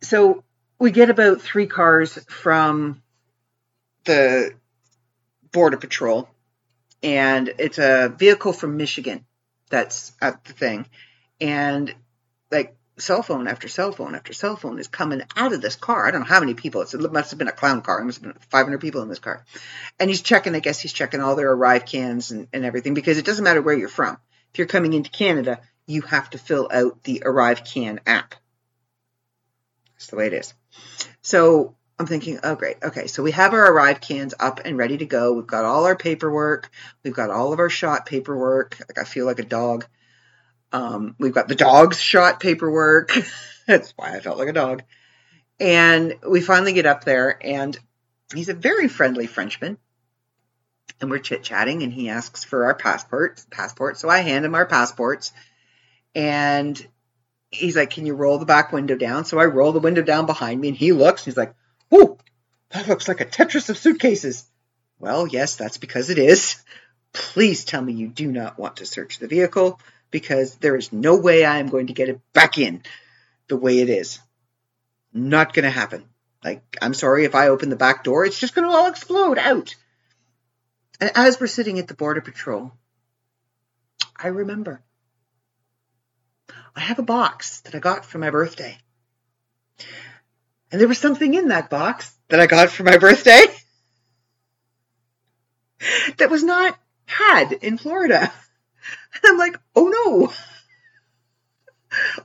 So we get about three cars from the Border Patrol, and it's a vehicle from Michigan that's at the thing, and like cell phone after cell phone after cell phone is coming out of this car. I don't know how many people. It's, it must have been a clown car. It must have been five hundred people in this car. And he's checking, I guess he's checking all their Arrive Cans and, and everything, because it doesn't matter where you're from. If you're coming into Canada, you have to fill out the Arrive Can app. That's the way it is. So I'm thinking, oh, great. Okay, so we have our Arrive Cans up and ready to go. We've got all our paperwork. We've got all of our shot paperwork. Like, I feel like a dog. Um, we've got the dog's shot paperwork. That's why I felt like a dog. And we finally get up there, and he's a very friendly Frenchman. And we're chit-chatting, and he asks for our passport, passport. So I hand him our passports. And he's like, can you roll the back window down? So I roll the window down behind me, and he looks, and he's like, whoa, that looks like a Tetris of suitcases. Well, yes, that's because it is. Please tell me you do not want to search the vehicle, because there is no way I am going to get it back in the way it is. Not going to happen. Like, I'm sorry, if I open the back door, it's just going to all explode out. And as we're sitting at the Border Patrol, I remember. I have a box that I got for my birthday. And there was something in that box that I got for my birthday that was not had in Florida. And I'm like, oh no.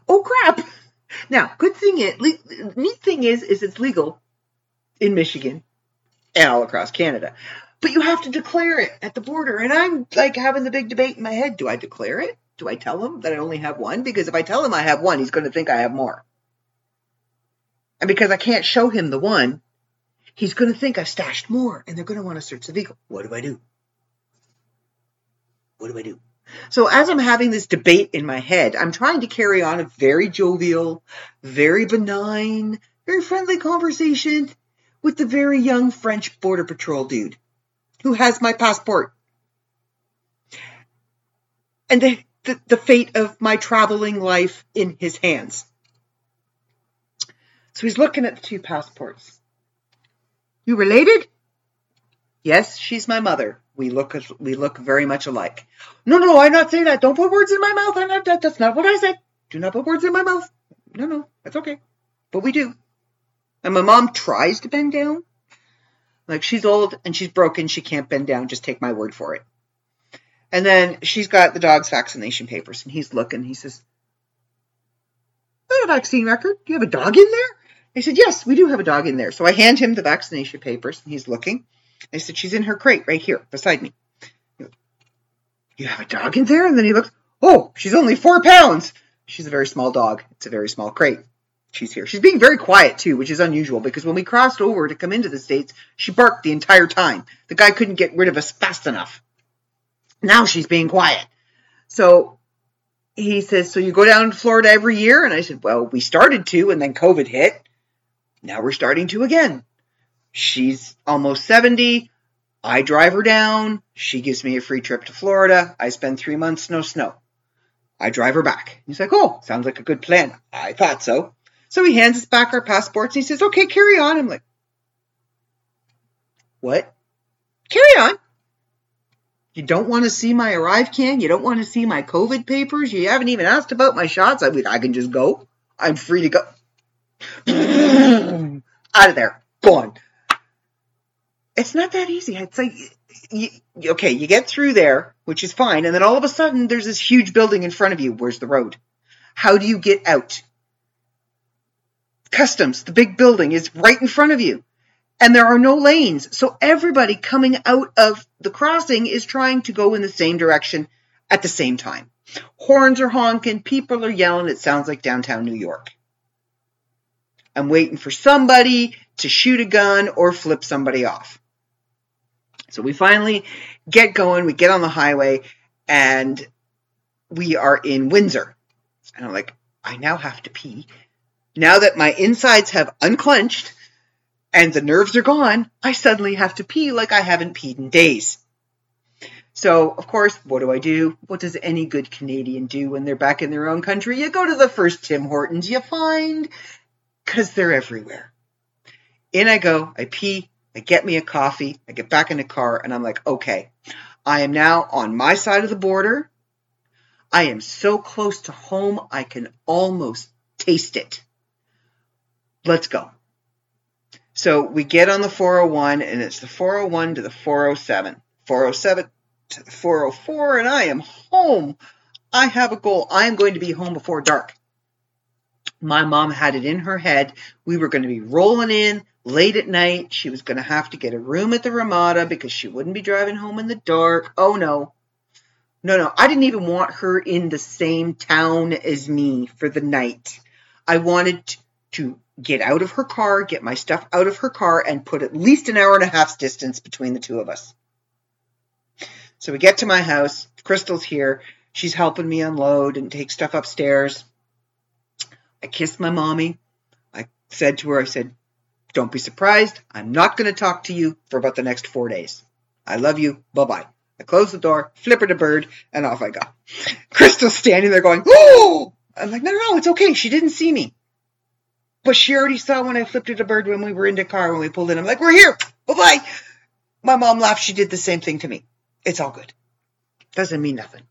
Oh crap. Now, good thing is, le- neat thing is, is it's legal in Michigan and all across Canada. But you have to declare it at the border. And I'm like having the big debate in my head. Do I declare it? Do I tell him that I only have one? Because if I tell him I have one, he's going to think I have more. And because I can't show him the one, he's going to think I've stashed more, and they're going to want to search the vehicle. What do I do? What do I do? So as I'm having this debate in my head, I'm trying to carry on a very jovial, very benign, very friendly conversation with the very young French Border Patrol dude who has my passport. And the, the, the fate of my traveling life in his hands. So he's looking at the two passports. You related? Yes, she's my mother. We look we look very much alike. No, no, I'm not saying that. Don't put words in my mouth. I'm not, that, that's not what I said. Do not put words in my mouth. No, no, that's okay. But we do. And my mom tries to bend down. Like, she's old and she's broken. She can't bend down. Just take my word for it. And then she's got the dog's vaccination papers. And he's looking. He says, "Is that a vaccine record? Do you have a dog in there?" I said, "Yes, we do have a dog in there." So I hand him the vaccination papers. And he's looking. I said, "She's in her crate right here beside me." Goes, "You have a dog in there?" And then he looks, "Oh, she's only four pounds. She's a very small dog. It's a very small crate. She's here." She's being very quiet, too, which is unusual because when we crossed over to come into the States, she barked the entire time. The guy couldn't get rid of us fast enough. Now she's being quiet. So he says, "So you go down to Florida every year?" And I said, "Well, we started to, and then COVID hit. Now we're starting to again. She's almost seventy. I drive her down. She gives me a free trip to Florida. I spend three months, no snow. I drive her back." He's like, "Oh, sounds like a good plan." I thought so. So he hands us back our passports and he says, "Okay, carry on." I'm like, "What?" "Carry on. You don't want to see my arrive can? You don't want to see my COVID papers? You haven't even asked about my shots? I mean, I can just go. I'm free to go." Out of there. Gone. It's not that easy. It's like, you, okay, you get through there, which is fine, and then all of a sudden there's this huge building in front of you. Where's the road? How do you get out? Customs, the big building, is right in front of you, and there are no lanes. So everybody coming out of the crossing is trying to go in the same direction at the same time. Horns are honking. People are yelling. It sounds like downtown New York. I'm waiting for somebody to shoot a gun or flip somebody off. So we finally get going, we get on the highway, and we are in Windsor. And I'm like, I now have to pee. Now that my insides have unclenched and the nerves are gone, I suddenly have to pee like I haven't peed in days. So, of course, what do I do? What does any good Canadian do when they're back in their own country? You go to the first Tim Hortons you find, because they're everywhere. In I go, I pee. I get me a coffee, I get back in the car, and I'm like, okay, I am now on my side of the border. I am so close to home, I can almost taste it. Let's go. So we get on the four oh one, and it's the four oh one to the four oh seven. four oh seven to the four oh four, and I am home. I have a goal. I am going to be home before dark. My mom had it in her head. We were going to be rolling in. Late at night, she was going to have to get a room at the Ramada because she wouldn't be driving home in the dark. Oh, no. No, no. I didn't even want her in the same town as me for the night. I wanted to get out of her car, get my stuff out of her car, and put at least an hour and a half's distance between the two of us. So we get to my house. Crystal's here. She's helping me unload and take stuff upstairs. I kissed my mommy. I said to her, I said, "Don't be surprised. I'm not going to talk to you for about the next four days. I love you. Bye-bye." I close the door, flip her the bird, and off I go. Crystal's standing there going, "Oh!" I'm like, no, no, no, it's okay. She didn't see me. But she already saw when I flipped her the bird when we were in the car when we pulled in. I'm like, "We're here. Bye-bye." My mom laughed. She did the same thing to me. It's all good. Doesn't mean nothing.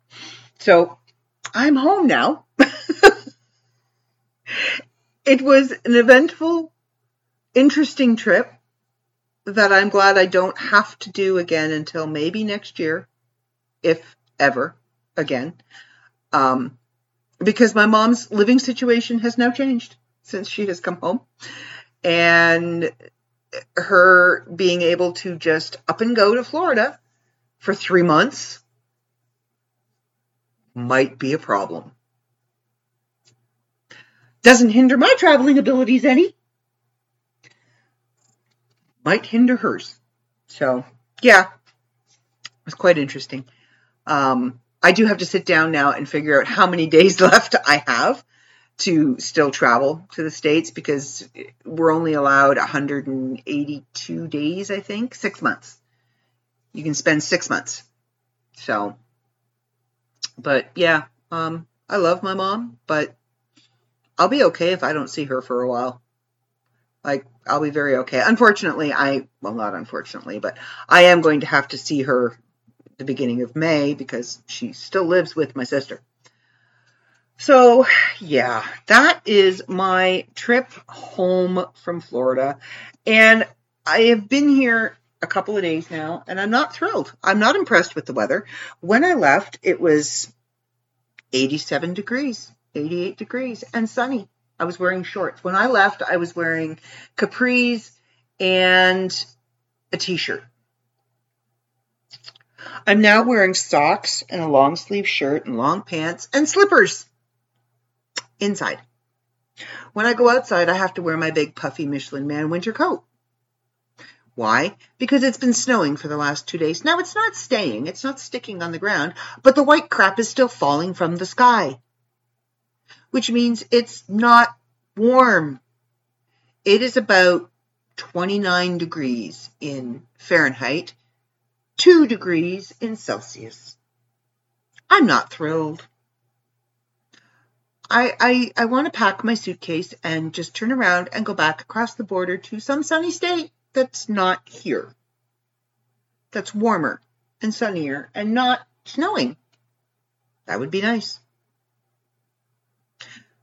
So I'm home now. It was an eventful, interesting trip that I'm glad I don't have to do again until maybe next year, if ever again, um, because my mom's living situation has now changed since she has come home, and her being able to just up and go to Florida for three months might be a problem. Doesn't hinder my traveling abilities any. Might hinder hers. So, yeah, it was quite interesting. Um, I do have to sit down now and figure out how many days left I have to still travel to the States, because we're only allowed one hundred eighty-two days, I think, six months. You can spend six months. So, but yeah, um, I love my mom, but I'll be okay if I don't see her for a while. Like, I'll be very okay. Unfortunately, I, well, not unfortunately, but I am going to have to see her the beginning of May, because she still lives with my sister. So, yeah, that is my trip home from Florida. And I have been here a couple of days now, and I'm not thrilled. I'm not impressed with the weather. When I left, it was eighty-seven degrees, eighty-eight degrees, and sunny. I was wearing shorts. When I left, I was wearing capris and a t-shirt. I'm now wearing socks and a long sleeve shirt and long pants and slippers. Inside. When I go outside, I have to wear my big puffy Michelin Man winter coat. Why? Because it's been snowing for the last two days. Now, it's not staying. It's not sticking on the ground, but the white crap is still falling from the sky, which means it's not warm. It is about twenty-nine degrees in Fahrenheit, two degrees in Celsius. I'm not thrilled. I, I, I want to pack my suitcase and just turn around and go back across the border to some sunny state that's not here, that's warmer and sunnier and not snowing. That would be nice.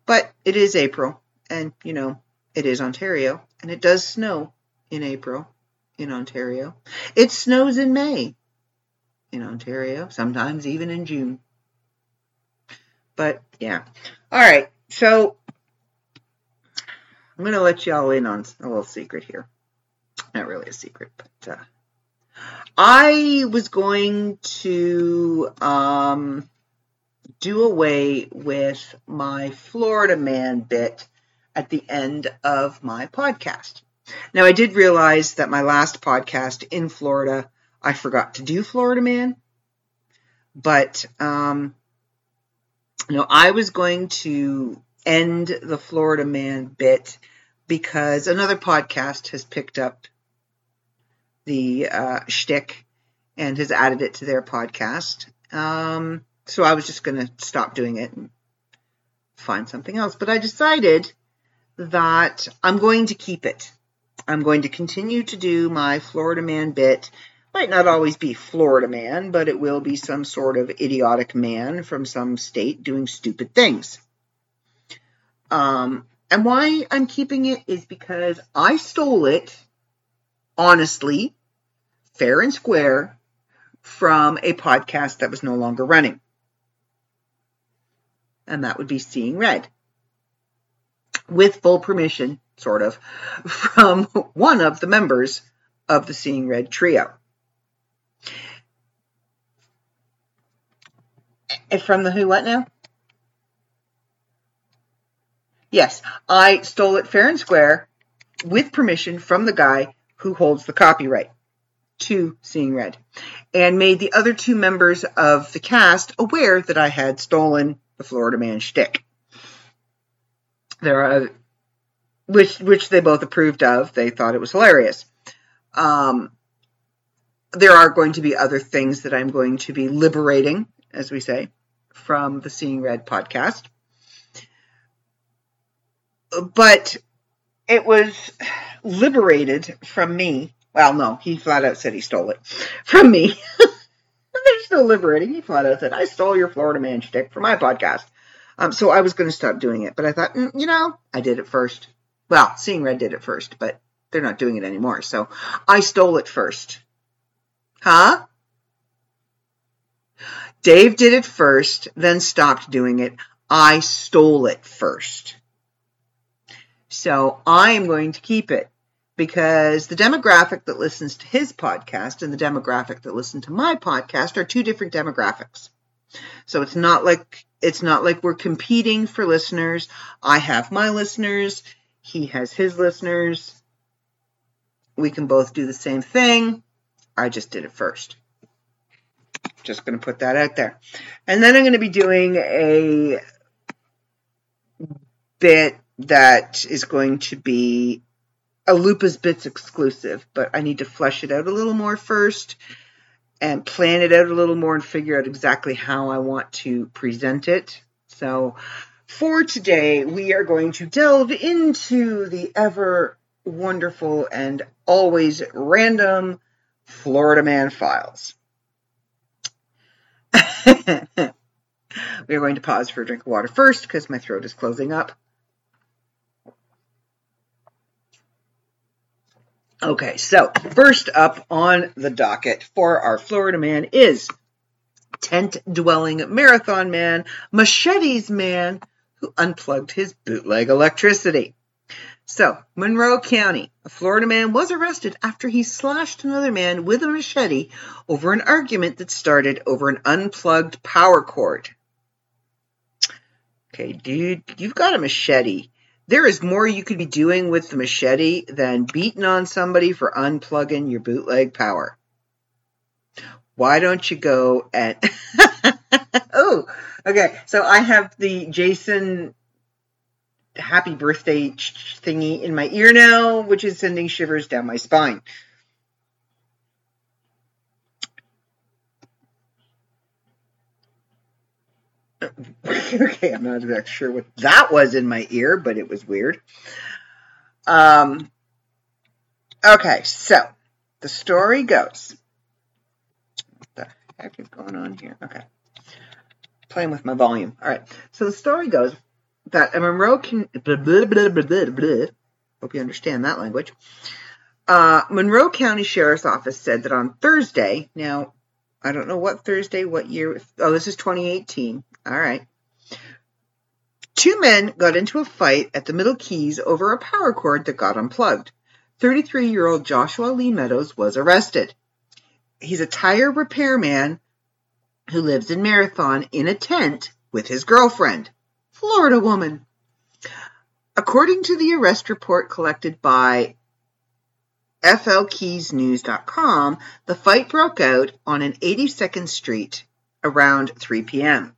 But it is April, and, you know, it is Ontario, and it does snow in April in Ontario. It snows in May in Ontario, sometimes even in June. But, yeah. All right. So, I'm going to let you all in on a little secret here. Not really a secret, but uh, I was going to um, do away with my Florida Man bit at the end of my podcast. Now, I did realize that my last podcast in Florida, I forgot to do Florida Man. But, um... no, I was going to end the Florida Man bit because another podcast has picked up the uh, shtick and has added it to their podcast. Um, so I was just going to stop doing it and find something else. But I decided that I'm going to keep it. I'm going to continue to do my Florida Man bit. Might not always be Florida Man, but it will be some sort of idiotic man from some state doing stupid things. Um, and why I'm keeping it is because I stole it, honestly, fair and square, from a podcast that was no longer running. And that would be Seeing Red. With full permission, sort of, from one of the members of the Seeing Red trio. From the who, what now? Yes, I stole it fair and square with permission from the guy who holds the copyright to Seeing Red, and made the other two members of the cast aware that I had stolen the Florida Man shtick. There are, which which they both approved of. They thought it was hilarious. Um, there are going to be other things that I'm going to be liberating, as we say, from the Seeing Red podcast. But it was liberated from me. Well, no, he flat out said he stole it from me. They're still liberating. He flat out said, I stole your Florida Man shtick for my podcast. Um, so I was going to stop doing it. But I thought, mm, you know, I did it first. Well, Seeing Red did it first, but they're not doing it anymore. So I stole it first. Huh? Dave did it first, then stopped doing it. I stole it first. So I am going to keep it, because the demographic that listens to his podcast and the demographic that listens to my podcast are two different demographics. So it's not like it's not like we're competing for listeners. I have my listeners. He has his listeners. We can both do the same thing. I just did it first. Just going to put that out there. And then I'm going to be doing a bit that is going to be a Lupa's Bits exclusive, but I need to flesh it out a little more first and plan it out a little more and figure out exactly how I want to present it. So for today, we are going to delve into the ever wonderful and always random Florida Man Files. We are going to pause for a drink of water first because my throat is closing up. Okay, so first up on the docket for our Florida Man is tent-dwelling Marathon Man, Machetes Man, who unplugged his bootleg electricity. So, Monroe County, a Florida man was arrested after he slashed another man with a machete over an argument that started over an unplugged power cord. Okay, dude, you've got a machete. There is more you could be doing with the machete than beating on somebody for unplugging your bootleg power. Why don't you go and... oh, okay, so I have the Jason... happy birthday thingy in my ear now, which is sending shivers down my spine. Okay, I'm not exactly sure what that was in my ear, but it was weird. Um. Okay, so the story goes. What the heck is going on here? Okay. Playing with my volume. All right, so the story goes that a Monroe can, blah, blah, blah, blah, blah, blah. Hope you understand that language. Uh, Monroe County Sheriff's Office said that on Thursday, now, I don't know what Thursday, what year, oh, this is twenty eighteen, all right. Two men got into a fight at the Middle Keys over a power cord that got unplugged. thirty-three-year-old Joshua Lee Meadows was arrested. He's a tire repairman who lives in Marathon in a tent with his girlfriend. Florida woman. According to the arrest report collected by F L keys news dot com, the fight broke out on an eighty-second Street around three p.m.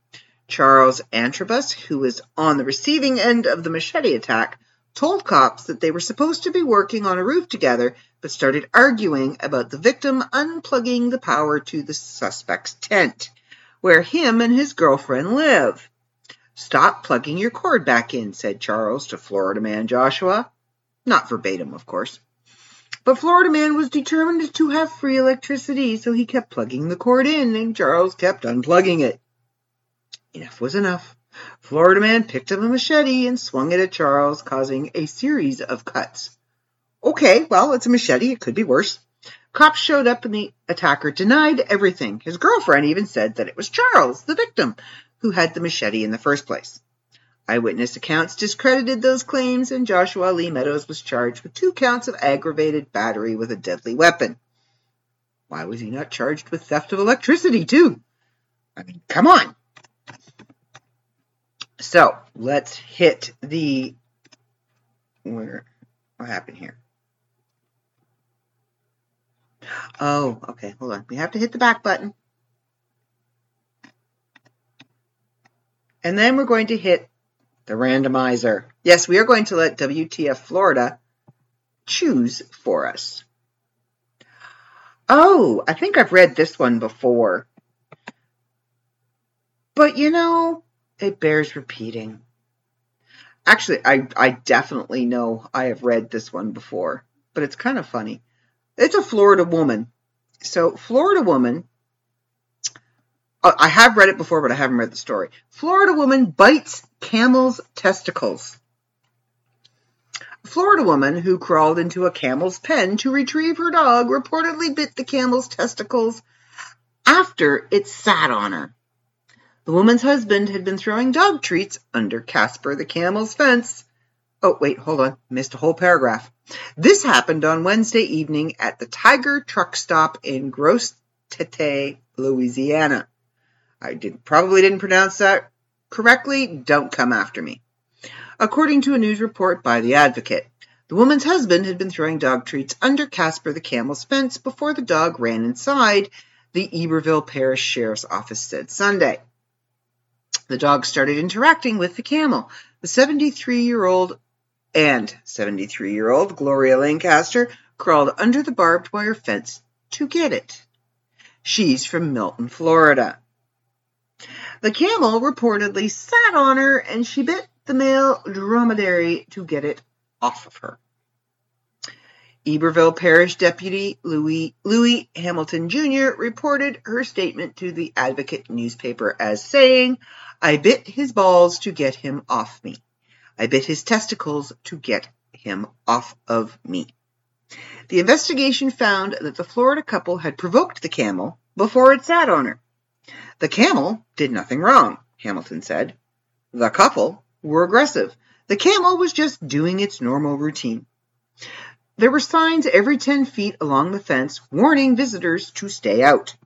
Charles Antrobus, who was on the receiving end of the machete attack, told cops that they were supposed to be working on a roof together, but started arguing about the victim unplugging the power to the suspect's tent, where him and his girlfriend live. Stop plugging your cord back in, said Charles to Florida Man Joshua. Not verbatim, of course. But Florida Man was determined to have free electricity, so he kept plugging the cord in, and Charles kept unplugging it. Enough was enough. Florida Man picked up a machete and swung it at Charles, causing a series of cuts. Okay, well, it's a machete. It could be worse. Cops showed up, and the attacker denied everything. His girlfriend even said that it was Charles, the victim, who had the machete in the first place. Eyewitness accounts discredited those claims, and Joshua Lee Meadows was charged with two counts of aggravated battery with a deadly weapon. Why was he not charged with theft of electricity, too? I mean, come on! So, let's hit the... Where? What happened here? Oh, okay, hold on. We have to hit the back button. And then we're going to hit the randomizer. Yes, we are going to let W T F Florida choose for us. Oh, I think I've read this one before. But, you know, it bears repeating. Actually, I, I definitely know I have read this one before. But it's kind of funny. It's a Florida woman. So, Florida woman... I have read it before, but I haven't read the story. Florida woman bites camel's testicles. A Florida woman who crawled into a camel's pen to retrieve her dog reportedly bit the camel's testicles after it sat on her. The woman's husband had been throwing dog treats under Casper the camel's fence. Oh, wait, hold on. Missed a whole paragraph. This happened on Wednesday evening at the Tiger Truck Stop in Grosse-Tête, Louisiana. I did, probably didn't pronounce that correctly. Don't come after me. According to a news report by The Advocate, the woman's husband had been throwing dog treats under Casper the camel's fence before the dog ran inside the Iberville Parish Sheriff's Office said Sunday. The dog started interacting with the camel. The seventy-three-year-old and seventy-three-year-old Gloria Lancaster crawled under the barbed wire fence to get it. She's from Milton, Florida. The camel reportedly sat on her, and she bit the male dromedary to get it off of her. Iberville Parish Deputy Louis, Louis Hamilton Junior reported her statement to the Advocate newspaper as saying, "I bit his balls to get him off me. I bit his testicles to get him off of me." The investigation found that the Florida couple had provoked the camel before it sat on her. The camel did nothing wrong, Hamilton said. The couple were aggressive. The camel was just doing its normal routine. There were signs every ten feet along the fence warning visitors to stay out.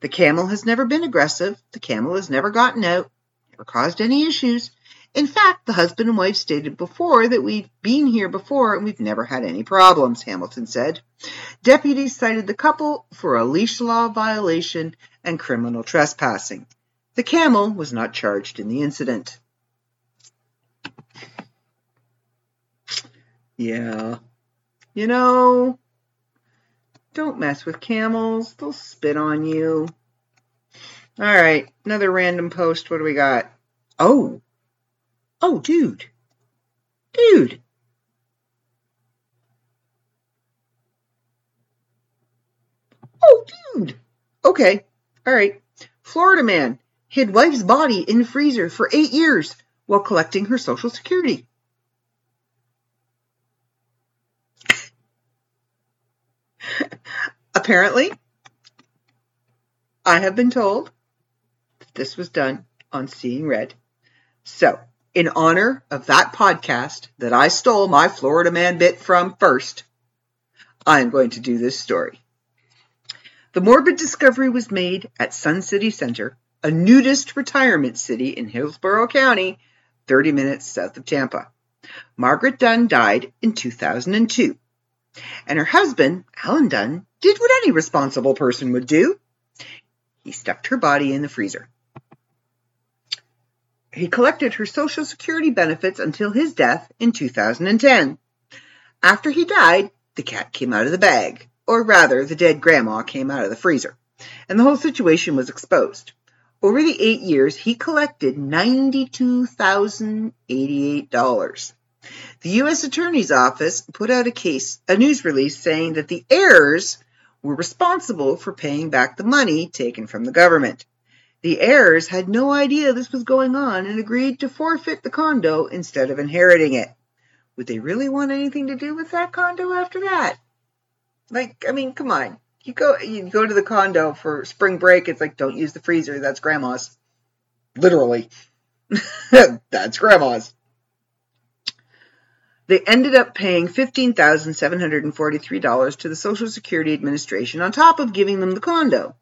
The camel has never been aggressive. The camel has never gotten out, never caused any issues. In fact, the husband and wife stated before that we've been here before and we've never had any problems, Hamilton said. Deputies cited the couple for a leash law violation and criminal trespassing. The camel was not charged in the incident. Yeah. You know, don't mess with camels. They'll spit on you. All right, another random post. What do we got? Oh. Oh, dude. Dude. Oh, dude. Okay. All right. Florida man hid wife's body in freezer for eight years while collecting her Social Security. Apparently, I have been told that this was done on Seeing Red. So, in honor of that podcast that I stole my Florida man bit from first, I am going to do this story. The morbid discovery was made at Sun City Center, a nudist retirement city in Hillsborough County, thirty minutes south of Tampa. Margaret Dunn died in two thousand two, and her husband, Alan Dunn, did what any responsible person would do. He stuffed her body in the freezer. He collected her Social Security benefits until his death in two thousand ten. After he died, the cat came out of the bag, or rather, the dead grandma came out of the freezer, and the whole situation was exposed. Over the eight years, he collected ninety-two thousand eighty-eight dollars. The U S Attorney's Office put out a case, a news release saying that the heirs were responsible for paying back the money taken from the government. The heirs had no idea this was going on and agreed to forfeit the condo instead of inheriting it. Would they really want anything to do with that condo after that? Like, I mean, come on. You go you go to the condo for spring break, it's like, don't use the freezer, that's grandma's. Literally. That's grandma's. They ended up paying fifteen thousand seven hundred forty-three dollars to the Social Security Administration on top of giving them the condo.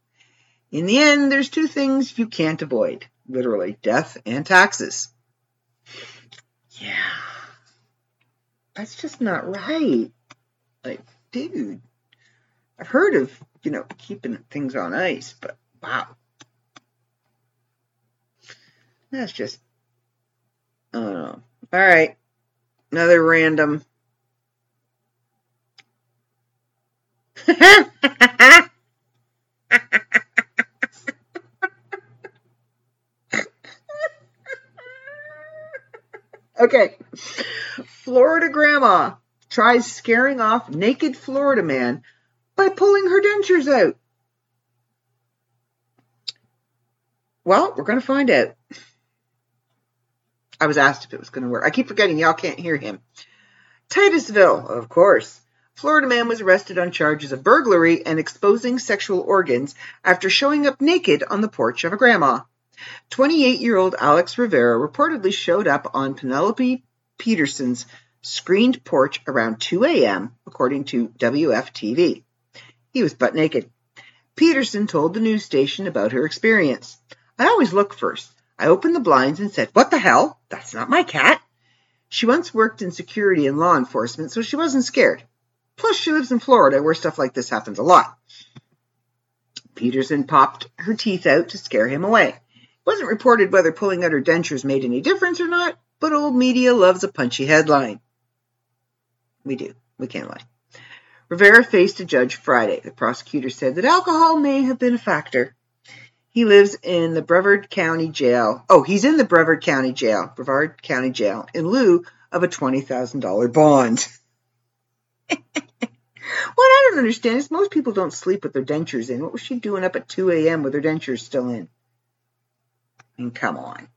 In the end, there's two things you can't avoid, literally, death and taxes. Yeah, that's just not right. Like, dude, I've heard of, you know, keeping things on ice, but wow. That's just, I don't know. All right, another random. Okay, Florida grandma tries scaring off naked Florida man by pulling her dentures out. Well, we're going to find out. I was asked if it was going to work. I keep forgetting y'all can't hear him. Titusville, of course. Florida man was arrested on charges of burglary and exposing sexual organs after showing up naked on the porch of a grandma. twenty-eight-year-old Alex Rivera reportedly showed up on Penelope Peterson's screened porch around two a.m., according to W F T V. He was butt naked. Peterson told the news station about her experience. "I always look first. I opened the blinds and said, 'What the hell? That's not my cat.'" She once worked in security and law enforcement, so she wasn't scared. Plus, she lives in Florida, where stuff like this happens a lot. Peterson popped her teeth out to scare him away. It wasn't reported whether pulling out her dentures made any difference or not, but old media loves a punchy headline. We do. We can't lie. Rivera faced a judge Friday. The prosecutor said that alcohol may have been a factor. He lives in the Brevard County Jail. Oh, he's in the Brevard County Jail, Brevard County Jail, in lieu of a twenty thousand dollars bond. What I don't understand is most people don't sleep with their dentures in. What was she doing up at two a.m. with her dentures still in? I mean, come on.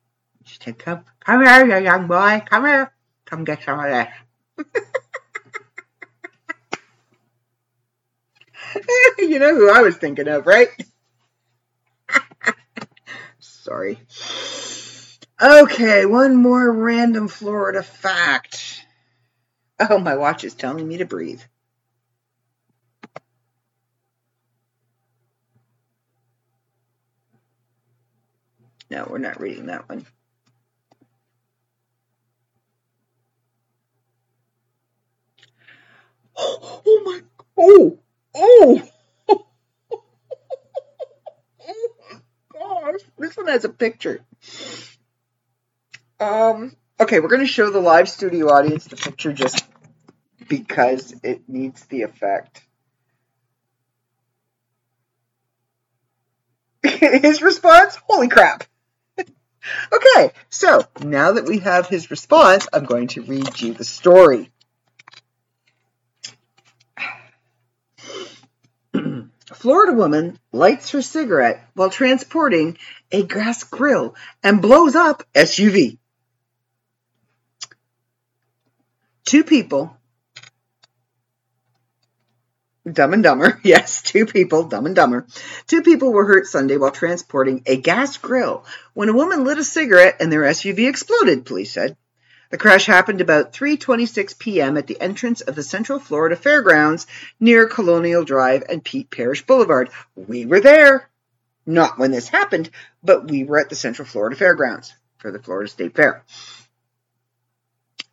She said, come, come here, you young boy. Come here. Come get some of that. You know who I was thinking of, right? Sorry. Okay, one more random Florida fact. Oh, my watch is telling me to breathe. No, we're not reading that one. Oh, oh my, oh, oh. Gosh, this one has a picture. Um, okay, we're going to show the live studio audience the picture just because it needs the effect. His response? Holy crap. Okay, so now that we have his response, I'm going to read you the story. A Florida woman lights her cigarette while transporting a gas grill and blows up S U V. Two people, Dumb and Dumber, yes, two people, Dumb and Dumber. Two people were hurt Sunday while transporting a gas grill when a woman lit a cigarette and their S U V exploded, police said. The crash happened about three twenty-six p.m. at the entrance of the Central Florida Fairgrounds near Colonial Drive and Pete Parish Boulevard. We were there, not when this happened, but we were at the Central Florida Fairgrounds for the Florida State Fair.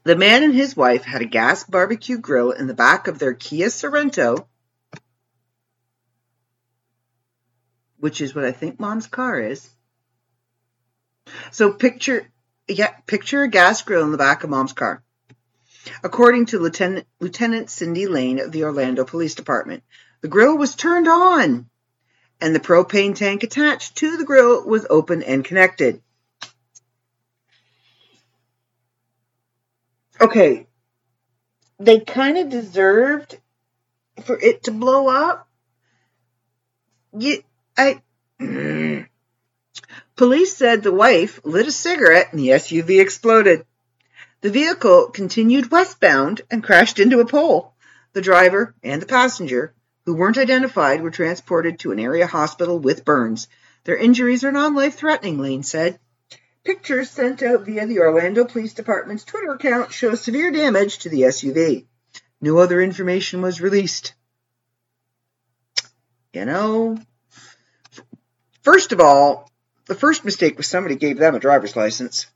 The man and his wife had a gas barbecue grill in the back of their Kia Sorento, which is what I think Mom's car is. So picture, yeah, picture a gas grill in the back of Mom's car. According to Lieutenant, Lieutenant Cindy Lane of the Orlando Police Department, the grill was turned on and the propane tank attached to the grill was open and connected. Okay, they kind of deserved for it to blow up. You, I, mm. Police said the wife lit a cigarette and the S U V exploded. The vehicle continued westbound and crashed into a pole. The driver and the passenger, who weren't identified, were transported to an area hospital with burns. Their injuries are non-life-threatening, Lane said. Pictures sent out via the Orlando Police Department's Twitter account show severe damage to the S U V. No other information was released. You know, first of all, the first mistake was somebody gave them a driver's license.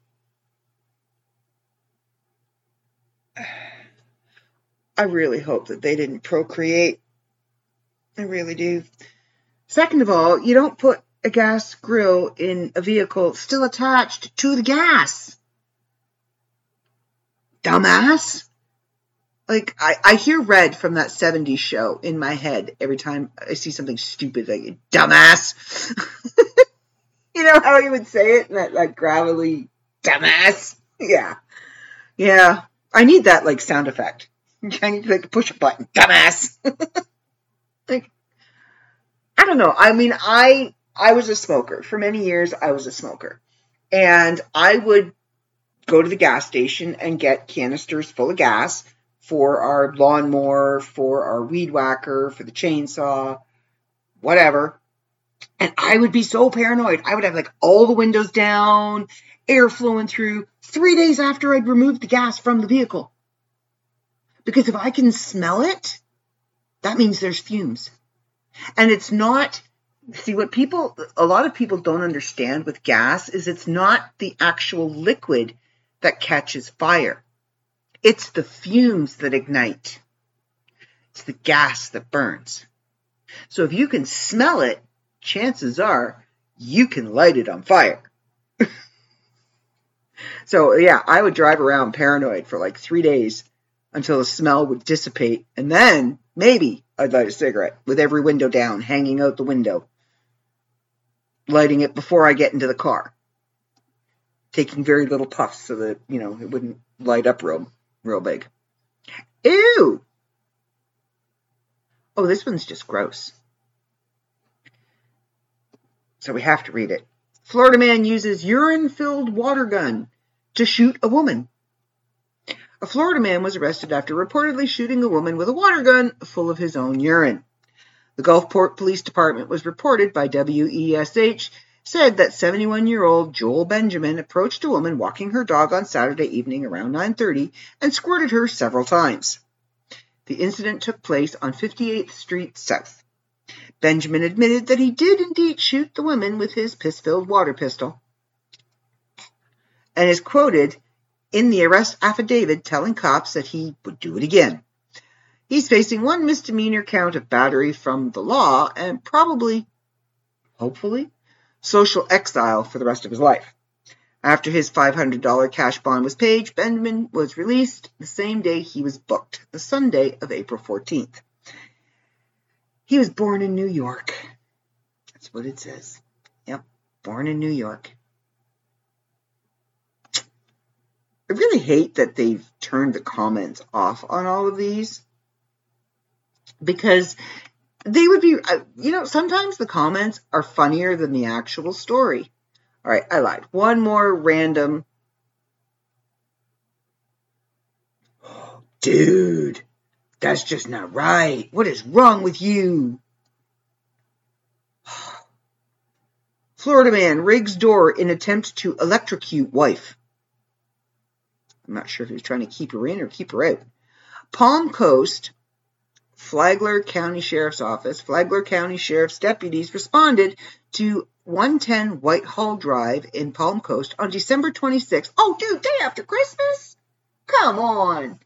I really hope that they didn't procreate. I really do. Second of all, you don't put a gas grill in a vehicle still attached to the gas. Dumbass. Like, I, I hear Red from that seventies show in my head every time I see something stupid, like, dumbass. You know how he would say it in that, like, gravelly, dumbass? Yeah. Yeah. I need that, like, sound effect. I need to, like, push a button. Dumbass. Like, I don't know. I mean, I... I was a smoker. For many years, I was a smoker. And I would go to the gas station and get canisters full of gas for our lawnmower, for our weed whacker, for the chainsaw, whatever. And I would be so paranoid. I would have, like, all the windows down, air flowing through, three days after I'd removed the gas from the vehicle. Because if I can smell it, that means there's fumes. And it's not... See, what people, a lot of people don't understand with gas is it's not the actual liquid that catches fire. It's the fumes that ignite. It's the gas that burns. So if you can smell it, chances are you can light it on fire. So, yeah, I would drive around paranoid for like three days until the smell would dissipate, and then maybe I'd light a cigarette with every window down, hanging out the window, lighting it before I get into the car, taking very little puffs so that, you know, it wouldn't light up real, real big. Ew! Oh, this one's just gross. So we have to read it. Florida man uses urine-filled water gun to shoot a woman. A Florida man was arrested after reportedly shooting a woman with a water gun full of his own urine. The Gulfport Police Department was reported by W E S H said that seventy-one-year-old Joel Benjamin approached a woman walking her dog on Saturday evening around nine thirty and squirted her several times. The incident took place on fifty-eighth Street South. Benjamin admitted that he did indeed shoot the woman with his piss-filled water pistol and is quoted in the arrest affidavit telling cops that he would do it again. He's facing one misdemeanor count of battery from the law and probably, hopefully, social exile for the rest of his life. After his five hundred dollars cash bond was paid, Benjamin was released the same day he was booked, the Sunday of April fourteenth. He was born in New York. That's what it says. Yep, born in New York. I really hate that they've turned the comments off on all of these, because they would be, you know, sometimes the comments are funnier than the actual story. All right, I lied. One more random. Oh, dude, that's just not right. What is wrong with you? Florida man rigs door in attempt to electrocute wife. I'm not sure if he was trying to keep her in or keep her out. Palm Coast, Flagler County Sheriff's Office, Flagler County Sheriff's deputies responded to one ten Whitehall Drive in Palm Coast on December twenty-sixth. Oh, dude, day after Christmas? Come on!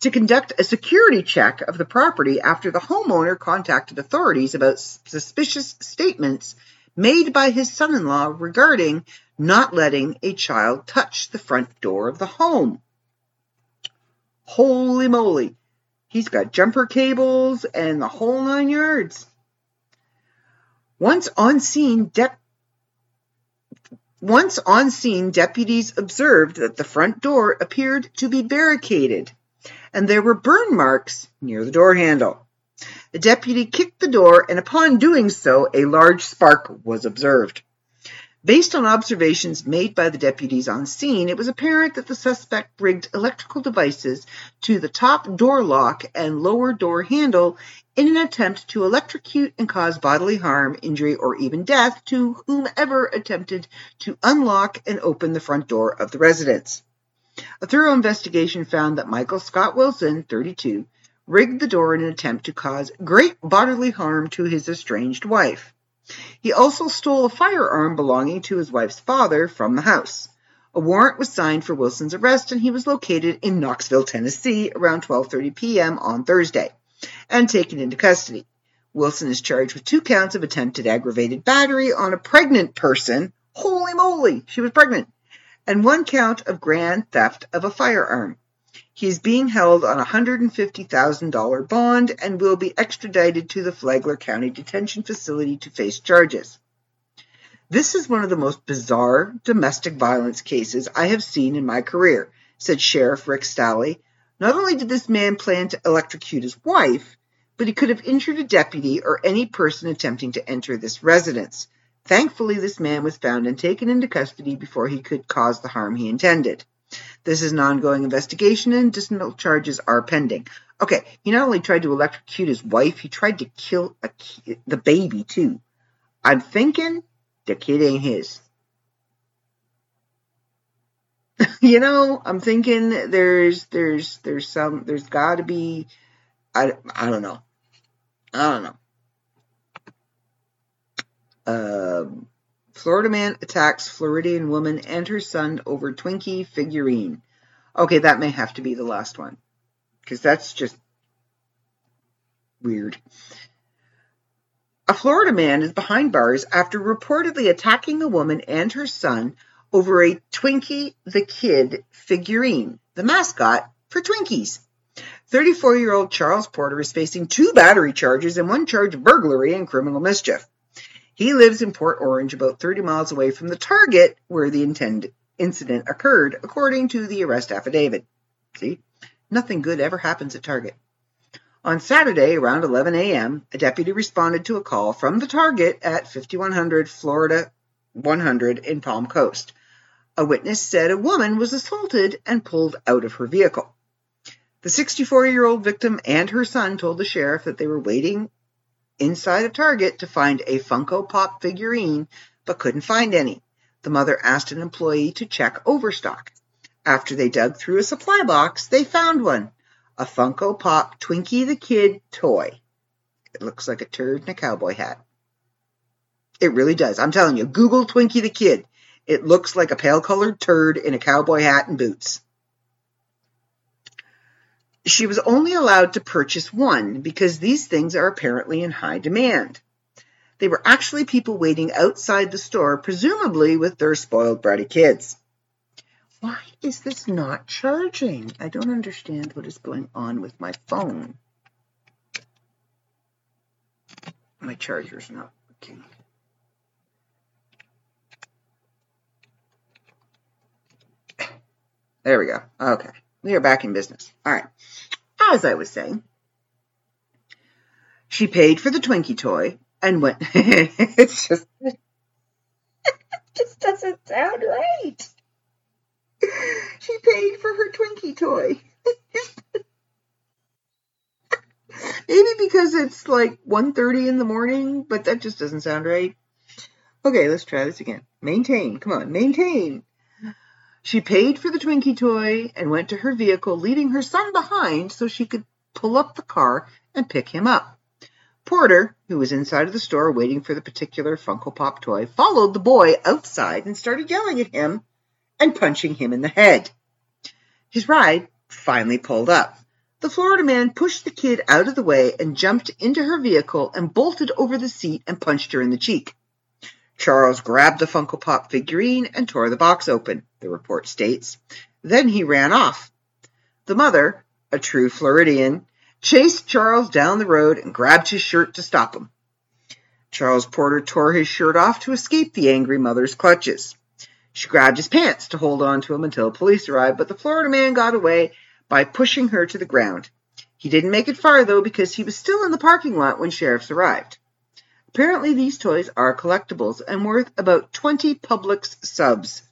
To conduct a security check of the property after the homeowner contacted authorities about suspicious statements made by his son-in-law regarding not letting a child touch the front door of the home. Holy moly. He's got jumper cables and the whole nine yards. Once on scene, de- Once on scene, deputies observed that the front door appeared to be barricaded, and there were burn marks near the door handle. The deputy kicked the door, and upon doing so, a large spark was observed. Based on observations made by the deputies on scene, it was apparent that the suspect rigged electrical devices to the top door lock and lower door handle in an attempt to electrocute and cause bodily harm, injury, or even death to whomever attempted to unlock and open the front door of the residence. A thorough investigation found that Michael Scott Wilson, thirty-two, rigged the door in an attempt to cause great bodily harm to his estranged wife. He also stole a firearm belonging to his wife's father from the house. A warrant was signed for Wilson's arrest, and he was located in Knoxville, Tennessee, around twelve thirty p.m. on Thursday, and taken into custody. Wilson is charged with two counts of attempted aggravated battery on a pregnant person. Holy moly, she was pregnant. And one count of grand theft of a firearm. He is being held on a one hundred fifty thousand dollars bond and will be extradited to the Flagler County Detention Facility to face charges. This is one of the most bizarre domestic violence cases I have seen in my career, said Sheriff Rick Stalley. Not only did this man plan to electrocute his wife, but he could have injured a deputy or any person attempting to enter this residence. Thankfully, this man was found and taken into custody before he could cause the harm he intended. This is an ongoing investigation, and additional charges are pending. Okay, he not only tried to electrocute his wife, he tried to kill a ki- the baby, too. I'm thinking the kid ain't his. You know, I'm thinking there's there's there's some there's got to be I, I don't know I don't know. Um. Florida man attacks Floridian woman and her son over Twinkie figurine. Okay, that may have to be the last one, because that's just weird. A Florida man is behind bars after reportedly attacking a woman and her son over a Twinkie the Kid figurine, the mascot for Twinkies. thirty-four-year-old Charles Porter is facing two battery charges and one charge of burglary and criminal mischief. He lives in Port Orange, about thirty miles away from the Target where the intended incident occurred, according to the arrest affidavit. See, nothing good ever happens at Target. On Saturday, around eleven a.m., a deputy responded to a call from the Target at fifty-one hundred Florida one hundred in Palm Coast. A witness said a woman was assaulted and pulled out of her vehicle. The sixty-four-year-old victim and her son told the sheriff that they were waiting inside of Target to find a Funko Pop figurine, but couldn't find any. The mother asked an employee to check overstock. After they dug through a supply box, they found one, a Funko Pop Twinkie the Kid toy. It looks like a turd in a cowboy hat. It really does. I'm telling you, Google Twinkie the Kid. It looks like a pale-colored turd in a cowboy hat and boots. She was only allowed to purchase one because these things are apparently in high demand. They were actually people waiting outside the store, presumably with their spoiled bratty kids. Why is this not charging? I don't understand what is going on with my phone. My charger's not working. There we go. Okay. We are back in business. All right. As I was saying, she paid for the Twinkie toy and went. it's just, it just doesn't sound right. She paid for her Twinkie toy. Maybe because it's like one thirty in the morning, but that just doesn't sound right. Okay, let's try this again. Maintain. Come on, maintain. She paid for the Twinkie toy and went to her vehicle, leaving her son behind so she could pull up the car and pick him up. Porter, who was inside of the store waiting for the particular Funko Pop toy, followed the boy outside and started yelling at him and punching him in the head. His ride finally pulled up. The Florida man pushed the kid out of the way and jumped into her vehicle and bolted over the seat and punched her in the cheek. Charles grabbed the Funko Pop figurine and tore the box open, the report states. Then he ran off. The mother, a true Floridian, chased Charles down the road and grabbed his shirt to stop him. Charles Porter tore his shirt off to escape the angry mother's clutches. She grabbed his pants to hold on to him until police arrived, but the Florida man got away by pushing her to the ground. He didn't make it far, though, because he was still in the parking lot when sheriffs arrived. Apparently, these toys are collectibles and worth about twenty Publix subs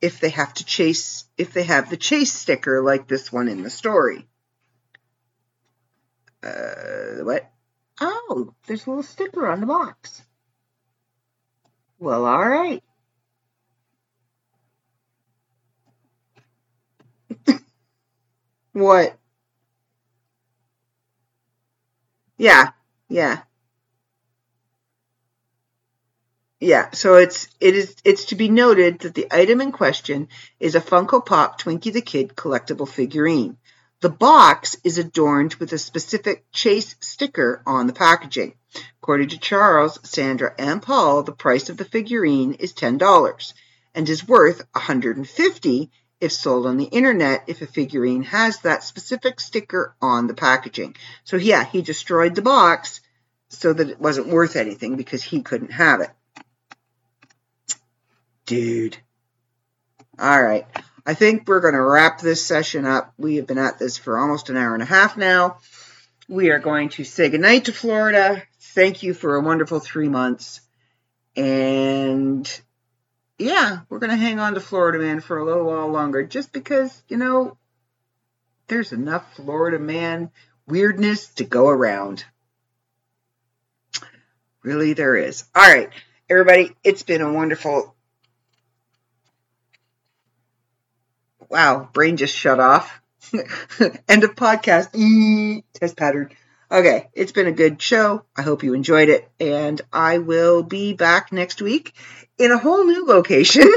if they have to chase, if they have the chase sticker like this one in the story. Uh, what? Oh, there's a little sticker on the box. Well, all right. What? Yeah, yeah. Yeah, so it's it is it's to be noted that the item in question is a Funko Pop Twinkie the Kid collectible figurine. The box is adorned with a specific Chase sticker on the packaging. According to Charles, Sandra, and Paul, the price of the figurine is ten dollars and is worth one hundred fifty dollars if sold on the internet if a figurine has that specific sticker on the packaging. So yeah, he destroyed the box so that it wasn't worth anything because he couldn't have it. Dude. All right. I think we're going to wrap this session up. We have been at this for almost an hour and a half now. We are going to say goodnight to Florida. Thank you for a wonderful three months. And yeah, we're going to hang on to Florida Man for a little while longer just because, you know, there's enough Florida Man weirdness to go around. Really, there is. All right, everybody, it's been a wonderful Wow, brain just shut off. End of podcast. E- test pattern. Okay, it's been a good show. I hope you enjoyed it. And I will be back next week in a whole new location.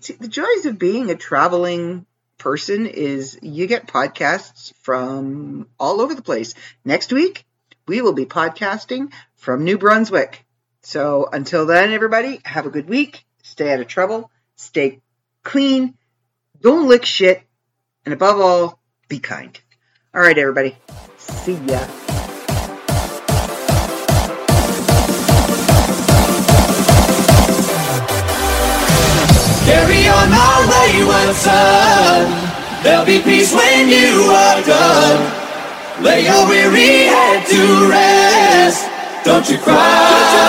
See, the joys of being a traveling person is you get podcasts from all over the place. Next week, we will be podcasting from New Brunswick. So until then, everybody, have a good week. Stay out of trouble. Stay clean. Don't lick shit. And above all, be kind. All right, everybody. See ya. Carry on my wayward son. There'll be peace when you are done. Lay your weary head to rest. Don't you cry.